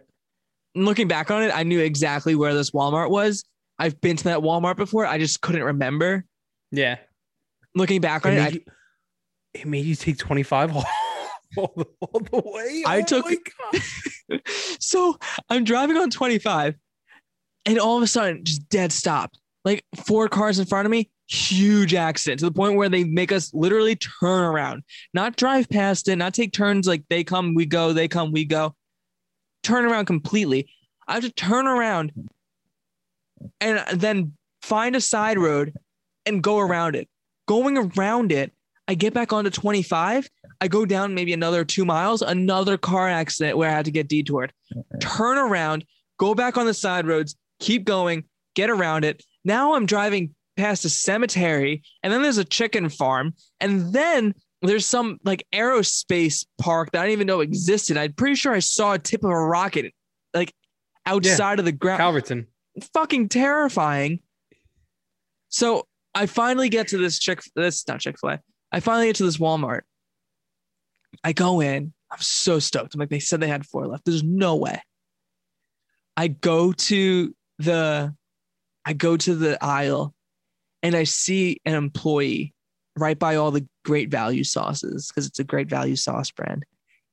Looking back on it, I knew exactly where this Walmart was. I've been to that Walmart before. I just couldn't remember. Yeah. Looking back on it, it made you take 25 all the way. I took. So I'm driving on 25, and all of a sudden, just dead stop. Like 4 cars in front of me, huge accident to the point where they make us literally turn around, not drive past it, not take turns. Like they come, we go. They come, we go. Turn around completely. I have to turn around, and then find a side road, and go around it. Going around it, I get back onto 25. I go down maybe another 2 miles, another car accident where I had to get detoured. Turn around, go back on the side roads, keep going, get around it. Now I'm driving past a cemetery, and then there's a chicken farm, and then there's some aerospace park that I didn't even know existed. I'm pretty sure I saw a tip of a rocket outside of the ground. Calverton. Fucking terrifying. So I finally get to I finally get to this Walmart. I go in. I'm so stoked. I'm like, they said they had 4 left. There's no way. I go to the aisle and I see an employee right by all the Great Value sauces, because it's a Great Value sauce brand.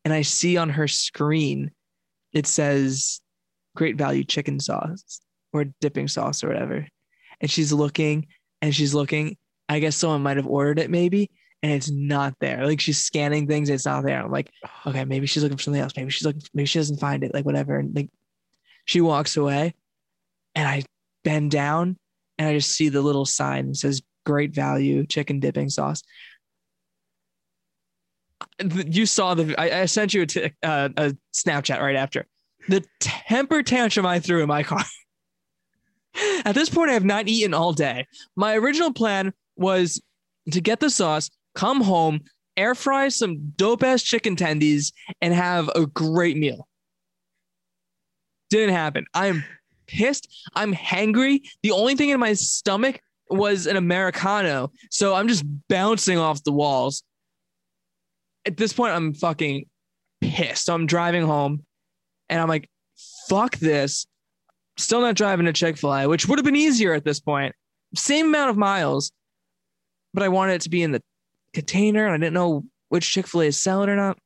And I see on her screen, it says Great Value chicken sauce or dipping sauce or whatever. And she's looking. I guess someone might have ordered it maybe, and it's not there. Like she's scanning things, it's not there. I'm like, okay, maybe she's looking for something else. Maybe she doesn't find it, whatever. And she walks away, and I bend down and I just see the little sign that says Great Value chicken dipping sauce. You saw I sent you a Snapchat right after. The temper tantrum I threw in my car. At this point, I have not eaten all day. My original plan was to get the sauce, come home, air fry some dope-ass chicken tendies, and have a great meal. Didn't happen. I'm pissed. I'm hangry. The only thing in my stomach was an Americano, so I'm just bouncing off the walls. At this point, I'm fucking pissed. So I'm driving home, and I'm like, fuck this. Still not driving to Chick-fil-A, which would have been easier at this point. Same amount of miles, but I wanted it to be in the container, and I didn't know which Chick-fil-A is selling or not.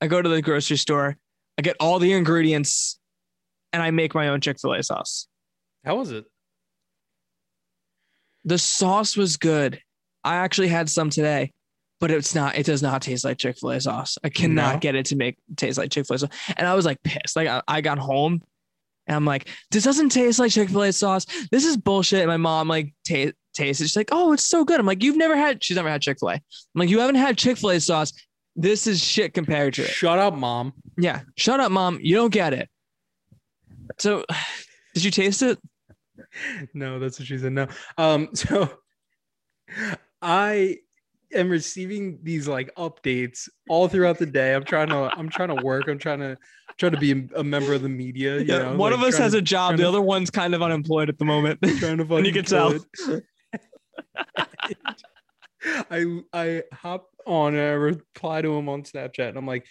I go to the grocery store, I get all the ingredients, and I make my own Chick-fil-A sauce. How was it? The sauce was good. I actually had some today, but it does not taste like Chick-fil-A sauce. I cannot get it to make it taste like Chick-fil-A sauce. And I was pissed. I got home and I'm like, this doesn't taste like Chick-fil-A sauce. This is bullshit. And my mom tastes it. She's like, oh, it's so good. I'm like, she's never had Chick-fil-A. I'm like, you haven't had Chick-fil-A sauce. This is shit compared to it. Shut up, mom. Yeah. Shut up, mom. You don't get it. So did you taste it? No, that's what she said. No. So I am receiving these updates all throughout the day. I'm trying to work. I'm trying to be a member of the media. You know? One of us has a job. The other one's kind of unemployed at the moment. Trying to and you can tell. I hop on and I reply to him on Snapchat, and I'm like,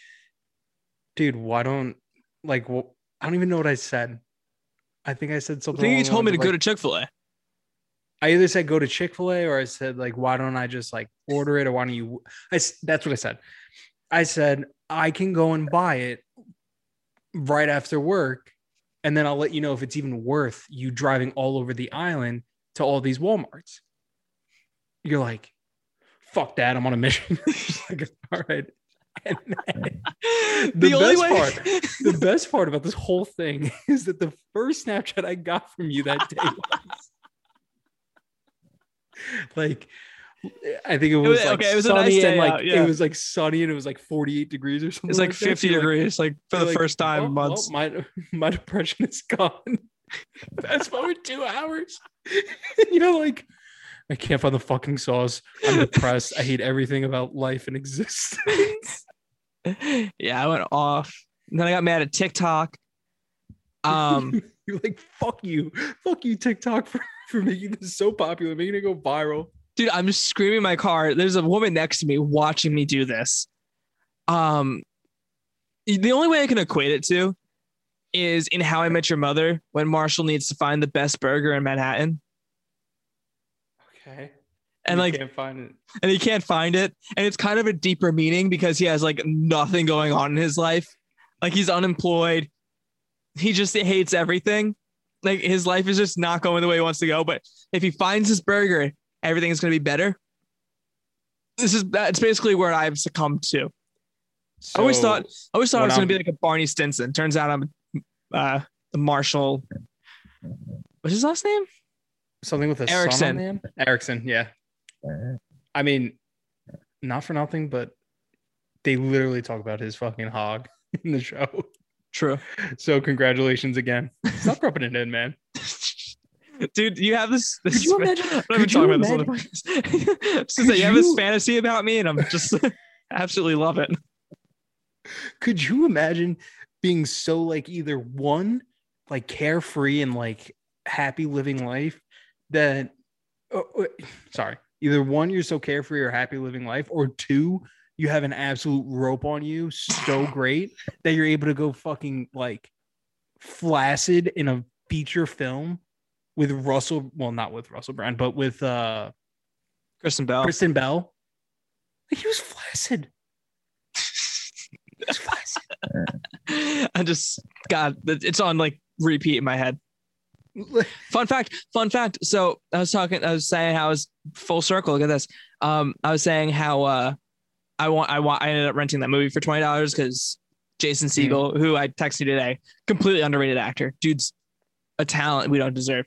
dude, why don't, like, I don't even know what I said. I think I said something. I think you told me to go to Chick-fil-A. I either said go to Chick-fil-A or I said, like, why don't I just, like, order it, or why don't you? That's what I said. I said, I can go and buy it right after work, and then I'll let you know if it's even worth you driving all over the island to all these Walmarts. You're like, fuck that, I'm on a mission. Like, all right. And then, the best part about this whole thing is that the first Snapchat I got from you that day was like, I think it was like, okay, it was sunny, a nice day, and like out, yeah. It was like sunny and it was like 48 degrees or something. It's like 50 degrees, like for the first time in months. Oh, my depression is gone. That's for 2 hours. You know, like, I can't find the fucking sauce. I'm depressed. I hate everything about life and existence. Yeah, I went off. And then I got mad at TikTok. You're like, fuck you, TikTok for making this so popular, making it go viral. Dude, I'm just screaming in my car. There's a woman next to me watching me do this. The only way I can equate it to is in How I Met Your Mother, when Marshall needs to find the best burger in Manhattan. Okay. And like, can't find it. And he can't find it. And it's kind of a deeper meaning because he has like nothing going on in his life. Like, he's unemployed. He just hates everything. Like, his life is just not going the way he wants to go. But if he finds his burger, everything is going to be better. That's basically where I've succumbed to. So I always thought it was going to be like a Barney Stinson. Turns out I'm the Marshall. What's his last name? Something with a Erickson. Name? Erickson, yeah. I mean, not for nothing, but they literally talk about his fucking hog in the show. True. So congratulations again. Stop rubbing it in, man. Dude, you have this. Could you imagine? I've been talking about this on the podcast. You have this fantasy about me, and I'm just absolutely love it. Could you imagine being so like either one, like carefree and like happy living life? Either one, you're so carefree or happy living life, or two, you have an absolute rope on you so great that you're able to go fucking like flaccid in a feature film with with Kristen Bell. He was flaccid. I just, God, it's on like repeat in my head. Fun fact. So I was saying how I was full circle. Look at this. I was saying how I ended up renting that movie for $20 because Jason Segel, who I texted today, completely underrated actor. Dude's a talent we don't deserve.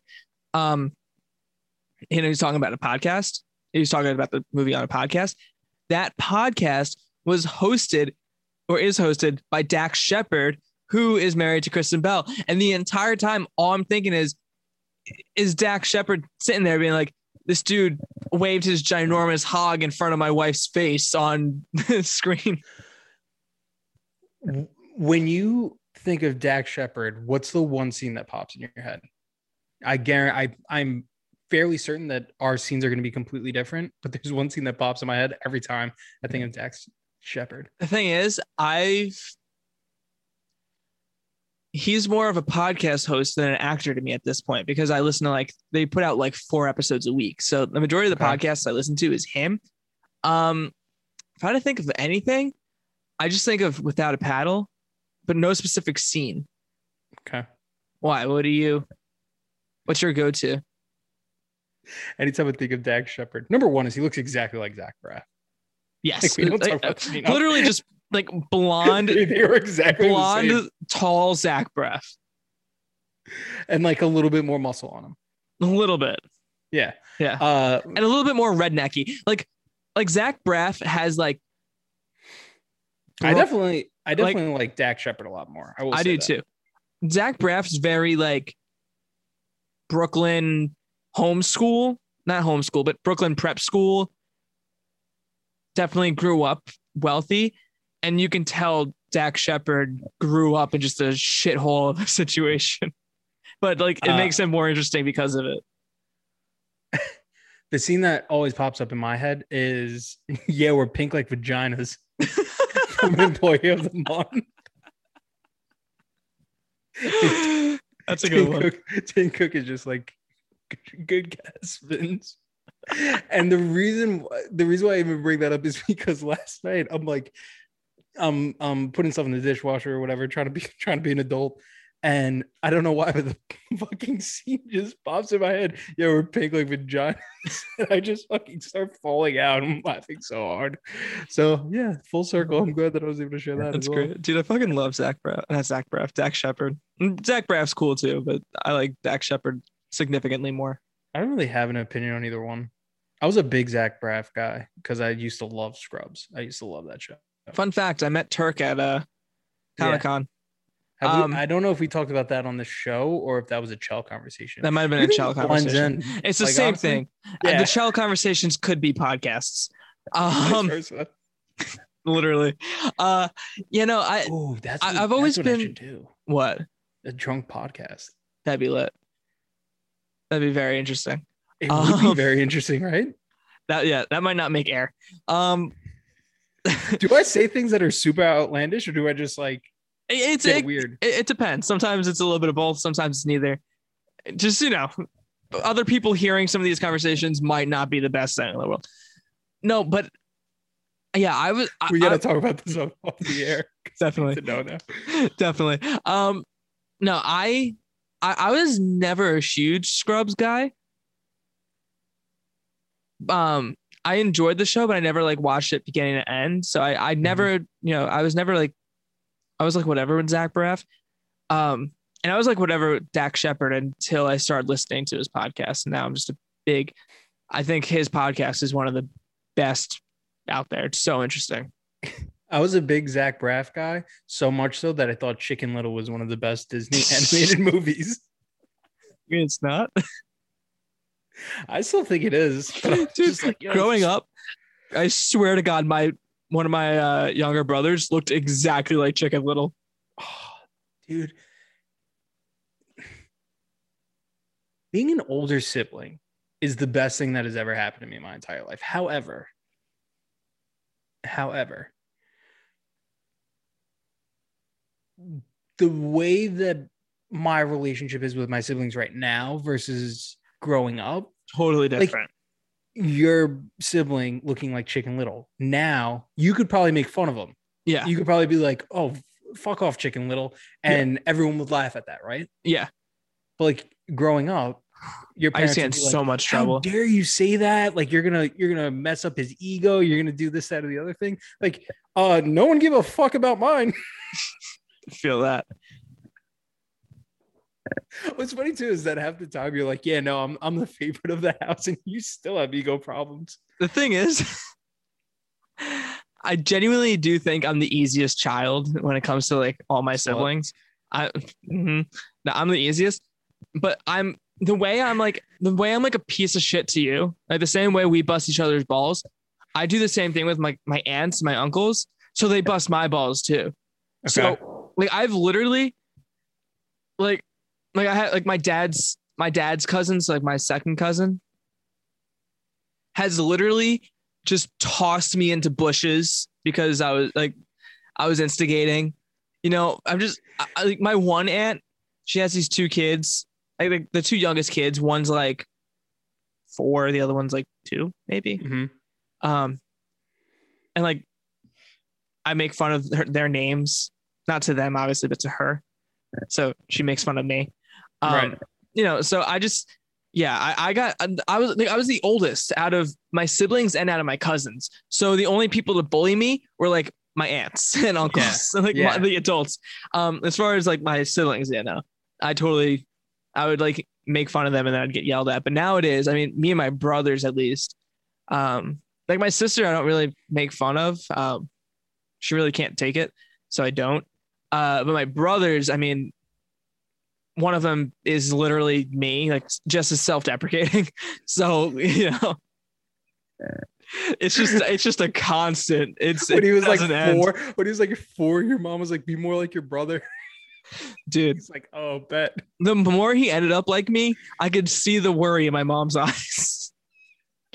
He was talking about a podcast. He was talking about the movie on a podcast. That podcast was hosted or is hosted by Dax Shepard, who is married to Kristen Bell. And the entire time, all I'm thinking is Dax Shepard sitting there being like, this dude waved his ginormous hog in front of my wife's face on the screen. When you think of Dax Shepard, what's the one scene that pops in your head? I guarantee, I'm fairly certain that our scenes are going to be completely different, but there's one scene that pops in my head every time I think of Dax Shepard. The thing is, he's more of a podcast host than an actor to me at this point, because I listen to they put out 4 episodes a week. So the majority of the podcasts I listen to is him. If I had to think of anything, I just think of Without a Paddle, but no specific scene. Okay. Why? What's your go-to? Anytime I think of Dax Shepard, number one is he looks exactly like Zach Braff. Yes. Like, we don't talk about him enough. Literally just like blonde, exactly tall Zach Braff, and like a little bit more muscle on him. A little bit, yeah, and a little bit more rednecky. Like Zach Braff has like. I definitely like Dax Shepard a lot more. I do too. Zach Braff's very like Brooklyn prep school. Definitely grew up wealthy. And you can tell Dax Shepard grew up in just a shithole of a situation. But it makes him more interesting because of it. The scene that always pops up in my head is, yeah, we're pink like vaginas. From Employee of the Month. That's a good one. Tim Cook is just like, good guess, Vince. And the reason why I even bring that up is because last night I'm like, I'm putting stuff in the dishwasher or whatever, trying to be an adult, and I don't know why, but the fucking scene just pops in my head. Yeah, we're pink like vaginas. And I just fucking start falling out. I'm laughing so hard. So yeah, full circle. I'm glad that I was able to share that. That's great, dude. I fucking love Dax Shepard. Zach Braff's cool too, but I like Dax Shepard significantly more. I don't really have an opinion on either one. I was a big Zach Braff guy because I used to love Scrubs. I used to love that show. Fun fact, I met Turk at Comic-Con. Yeah. I don't know if we talked about that on the show or if that was a Chell conversation. That might have been a Chell conversation. It's the same thing. Yeah. The Chell conversations could be podcasts. Literally. I've always been... What? A drunk podcast. That'd be lit. That'd be very interesting. It would be very interesting, right? That might not make air. Do I say things that are super outlandish, or do I just like? It's weird. It depends. Sometimes it's a little bit of both. Sometimes it's neither. Just other people hearing some of these conversations might not be the best thing in the world. No, but yeah, I was. We gotta talk about this off the air. Definitely. Definitely. No, I was never a huge Scrubs guy. I enjoyed the show, but I never like watched it beginning to end. So I never, I was never like, I was like whatever with Zach Braff. And I was like whatever with Dax Shepard until I started listening to his podcast. And now I'm just I think his podcast is one of the best out there. It's so interesting. I was a big Zach Braff guy, so much so that I thought Chicken Little was one of the best Disney animated movies. It's not. I still think it is. Dude, like, growing up, I swear to God, one of my younger brothers looked exactly like Chicken Little. Oh, dude, being an older sibling is the best thing that has ever happened to me in my entire life. However, the way that my relationship is with my siblings right now versus growing up, totally different. Like, your sibling looking like Chicken Little, now you could probably make fun of them. Yeah, you could probably be like, oh, fuck off Chicken Little, and everyone would laugh at that, right? Yeah. But like growing up, your parents would be like, so much trouble, how dare you say that, like you're gonna mess up his ego, you're gonna do this, that, or the other thing. Like no one give a fuck about mine. Feel that. What's funny too is that half the time you're like, yeah, no, I'm the favorite of the house, and you still have ego problems. The thing is, I genuinely do think I'm the easiest child when it comes to like all my siblings. I'm the easiest, but I'm like a piece of shit to you. Like the same way we bust each other's balls, I do the same thing with my aunts, my uncles, so they bust my balls too. Okay. So like I've literally. Like I had like my dad's cousins, like my second cousin, has literally just tossed me into bushes because I was instigating. Like my one aunt, she has these two kids. I think the two youngest kids, one's like 4, the other one's like 2, maybe. Mm-hmm. And like I make fun of their names, not to them obviously, but to her. So she makes fun of me, right. So I just, I was the oldest out of my siblings and out of my cousins. So the only people to bully me were like my aunts and uncles, yeah. The adults. As far as like my siblings, I would like make fun of them and then I'd get yelled at. But nowadays, I mean, me and my brothers at least, like my sister, I don't really make fun of. She really can't take it, so I don't. But my brothers, I mean, one of them is literally me, like just as self-deprecating. So, it's just a constant. When he was like 4, your mom was like, be more like your brother. Dude. It's like, oh, bet. The more he ended up like me, I could see the worry in my mom's eyes.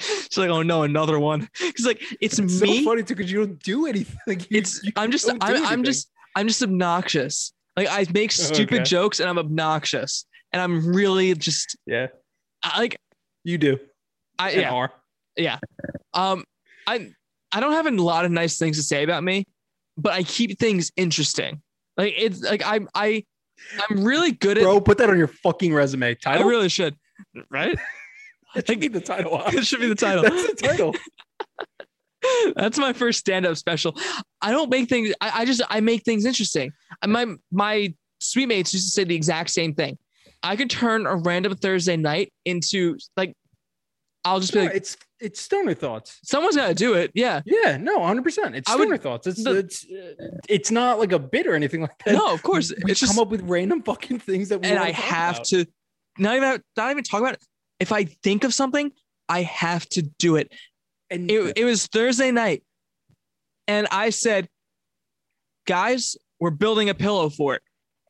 She's like, oh no, another one. He's like, it's me. So funny too, because you don't do anything. I'm just obnoxious. Like, I make stupid jokes and I'm obnoxious and I'm really just I don't have a lot of nice things to say about me, but I keep things interesting. Like, it's like I'm really good at. Bro, put that on your fucking resume. Title? I really should, right? It should be the title. It should be the title. That's the title. That's my first stand-up special. I don't make things. I make things interesting. My suite mates used to say the exact same thing. I could turn a random Thursday night into, like, I'll just be like, it's stoner thoughts. Someone's got to do it. Yeah. Yeah. No, 100%. It's stoner thoughts. It's not like a bit or anything like that. No, of course. It's just come up with random fucking things that we and I have to not even talk about it. If I think of something, I have to do it. And it was Thursday night, and I said, "Guys, we're building a pillow fort,"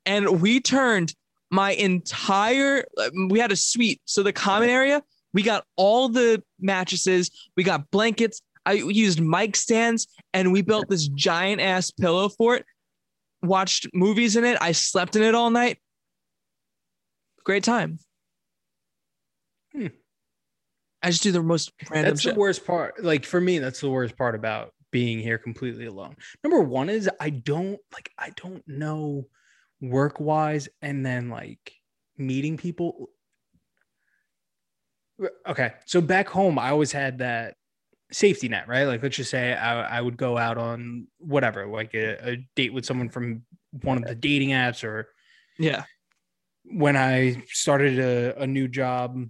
and we turned my entire. We had a suite, so the common area. We got all the mattresses. We got blankets. I used mic stands, and we built this giant ass pillow fort. Watched movies in it. I slept in it all night. Great time. I just do the most random shit. That's the worst part. Like, for me, that's the worst part about being here completely alone. Number one is I don't know work wise, and then like meeting people. Okay. So back home, I always had that safety net, right? Like, let's just say I would go out on whatever, like a date with someone from one of the dating apps or. Yeah. When I started a new job,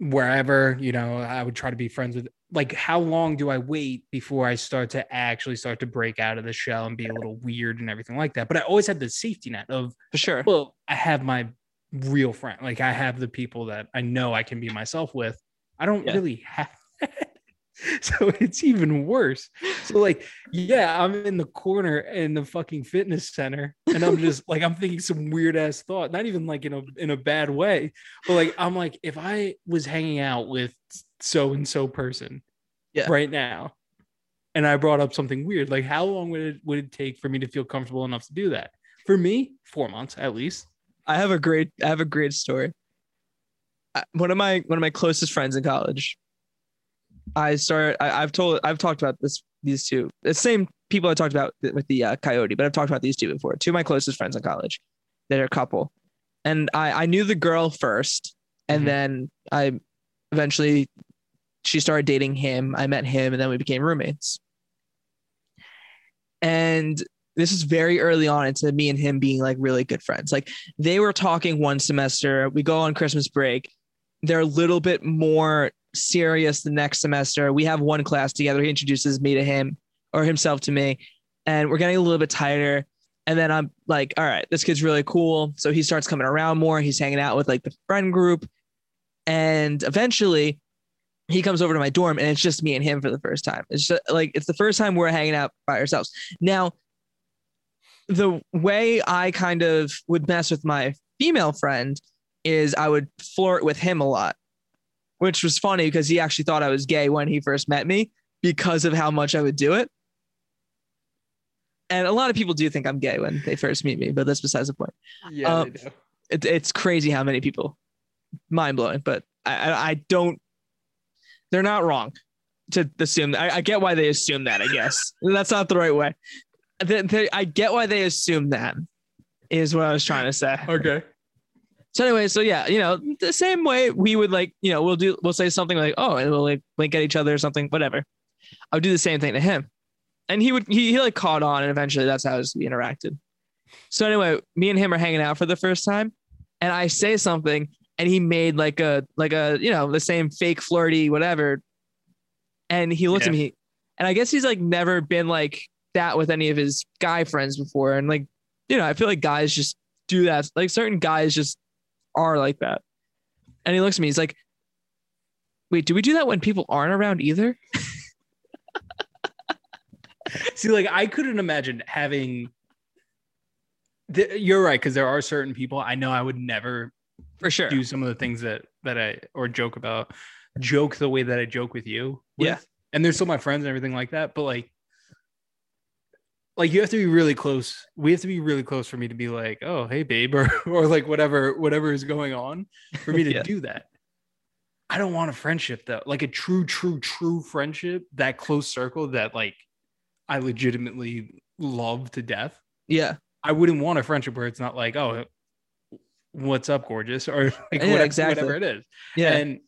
wherever, you know, I would try to be friends with, like, how long do I wait before I start to break out of the shell and be a little weird and everything like that. But I always had the safety net of, for sure, well, I have my real friend, like I have the people that I know I can be myself with. I don't really have that. So it's even worse. So like, yeah, I'm in the corner in the fucking fitness center, and I'm just like, I'm thinking some weird ass thought, not even like in a bad way, but like, I'm like, if I was hanging out with so-and-so person right now, and I brought up something weird, like how long would it take for me to feel comfortable enough to do that? For me, 4 months at least. I have a great story. One of my closest friends in college, I've talked about this. These two, the same people I talked about with the coyote, but I've talked about these two before. Two of my closest friends in college, they're a couple, and I knew the girl first, and then I eventually she started dating him. I met him, and then we became roommates. And this is very early on into me and him being like really good friends. Like, they were talking one semester. We go on Christmas break. They're a little bit more serious the next semester. We have one class together. He introduces me to him or himself to me, and we're getting a little bit tighter. And then I'm like, all right, this kid's really cool. So he starts coming around more. He's hanging out with like the friend group. And eventually he comes over to my dorm, and it's just me and him for the first time. It's just like, it's the first time we're hanging out by ourselves. Now, the way I kind of would mess with my female friend is I would flirt with him a lot, which was funny because he actually thought I was gay when he first met me because of how much I would do it. And a lot of people do think I'm gay when they first meet me, but that's besides the point. Yeah, they do. It's crazy how many people, mind blowing, but I don't, they're not wrong to assume that. I get why they assume that, I guess. That's not the right way. I get why they assume that is what I was trying to say. Okay. So anyway, you know, the same way we would like, you know, we'll say something like, oh, and we'll like blink at each other or something, whatever. I would do the same thing to him. And he like caught on, and eventually that's how we interacted. So anyway, me and him are hanging out for the first time, and I say something, and he made like a, you know, the same fake flirty, whatever. And he looked at me, and I guess he's like never been like that with any of his guy friends before. And like, you know, I feel like guys just do that. Like, certain guys just are like that. And he looks at me, he's like, wait, do we do that when people aren't around either? See, like, I couldn't imagine having you're right, because there are certain people I know I would never for sure do some of the things that I or joke the way that I joke with you. Yeah. And they're still my friends and everything like that, but like like you have to be really close. We have to be really close for me to be like, oh, hey, babe, or like whatever is going on for me to yeah. do that. I don't want a friendship though, like a true friendship, that close circle that like I legitimately love to death. Yeah. I wouldn't want a friendship where it's not like, oh, what's up, gorgeous? Or like yeah, whatever, exactly. whatever it is. Yeah. And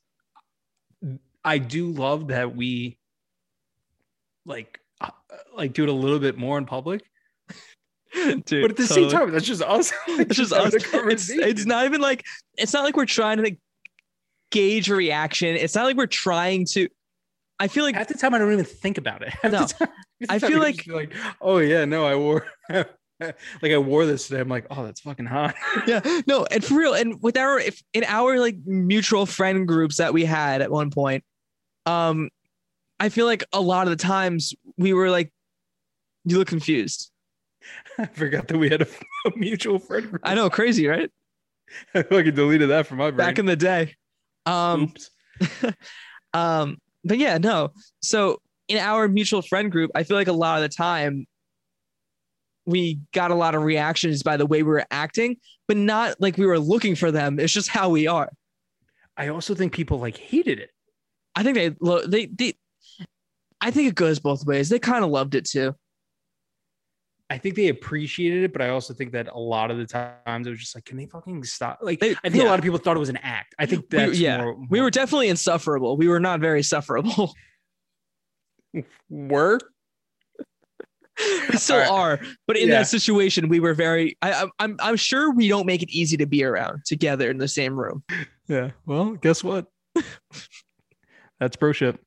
I do love that we like do it a little bit more in public. Dude, but at the totally. Same time, that's just us. It's just us. It's not even like, it's not like we're trying to like, gauge reaction. It's not like we're trying to. I feel like half the time I don't even think about it. I feel like oh yeah, no, I wore this today. I'm like, oh, that's fucking hot. Yeah, no, and for real, and with our in our like mutual friend groups that we had at one point, I feel like a lot of the times we were like, you look confused. I forgot that we had a mutual friend group. I know, crazy, right? I fucking deleted that from my brain. Back in the day. Oops. But yeah, no. So in our mutual friend group, I feel like a lot of the time we got a lot of reactions by the way we were acting, but not like we were looking for them. It's just how we are. I also think people like hated it. I think I think it goes both ways. They kind of loved it too. I think they appreciated it, but I also think that a lot of the times it was just like, can they fucking stop? Like, I think a lot of people thought it was an act. I think that's more. We were definitely insufferable. We were not very sufferable. Were? We still are, but in that situation, we were very. I'm sure we don't make it easy to be around together in the same room. Yeah. Well, guess what? That's bro-ship.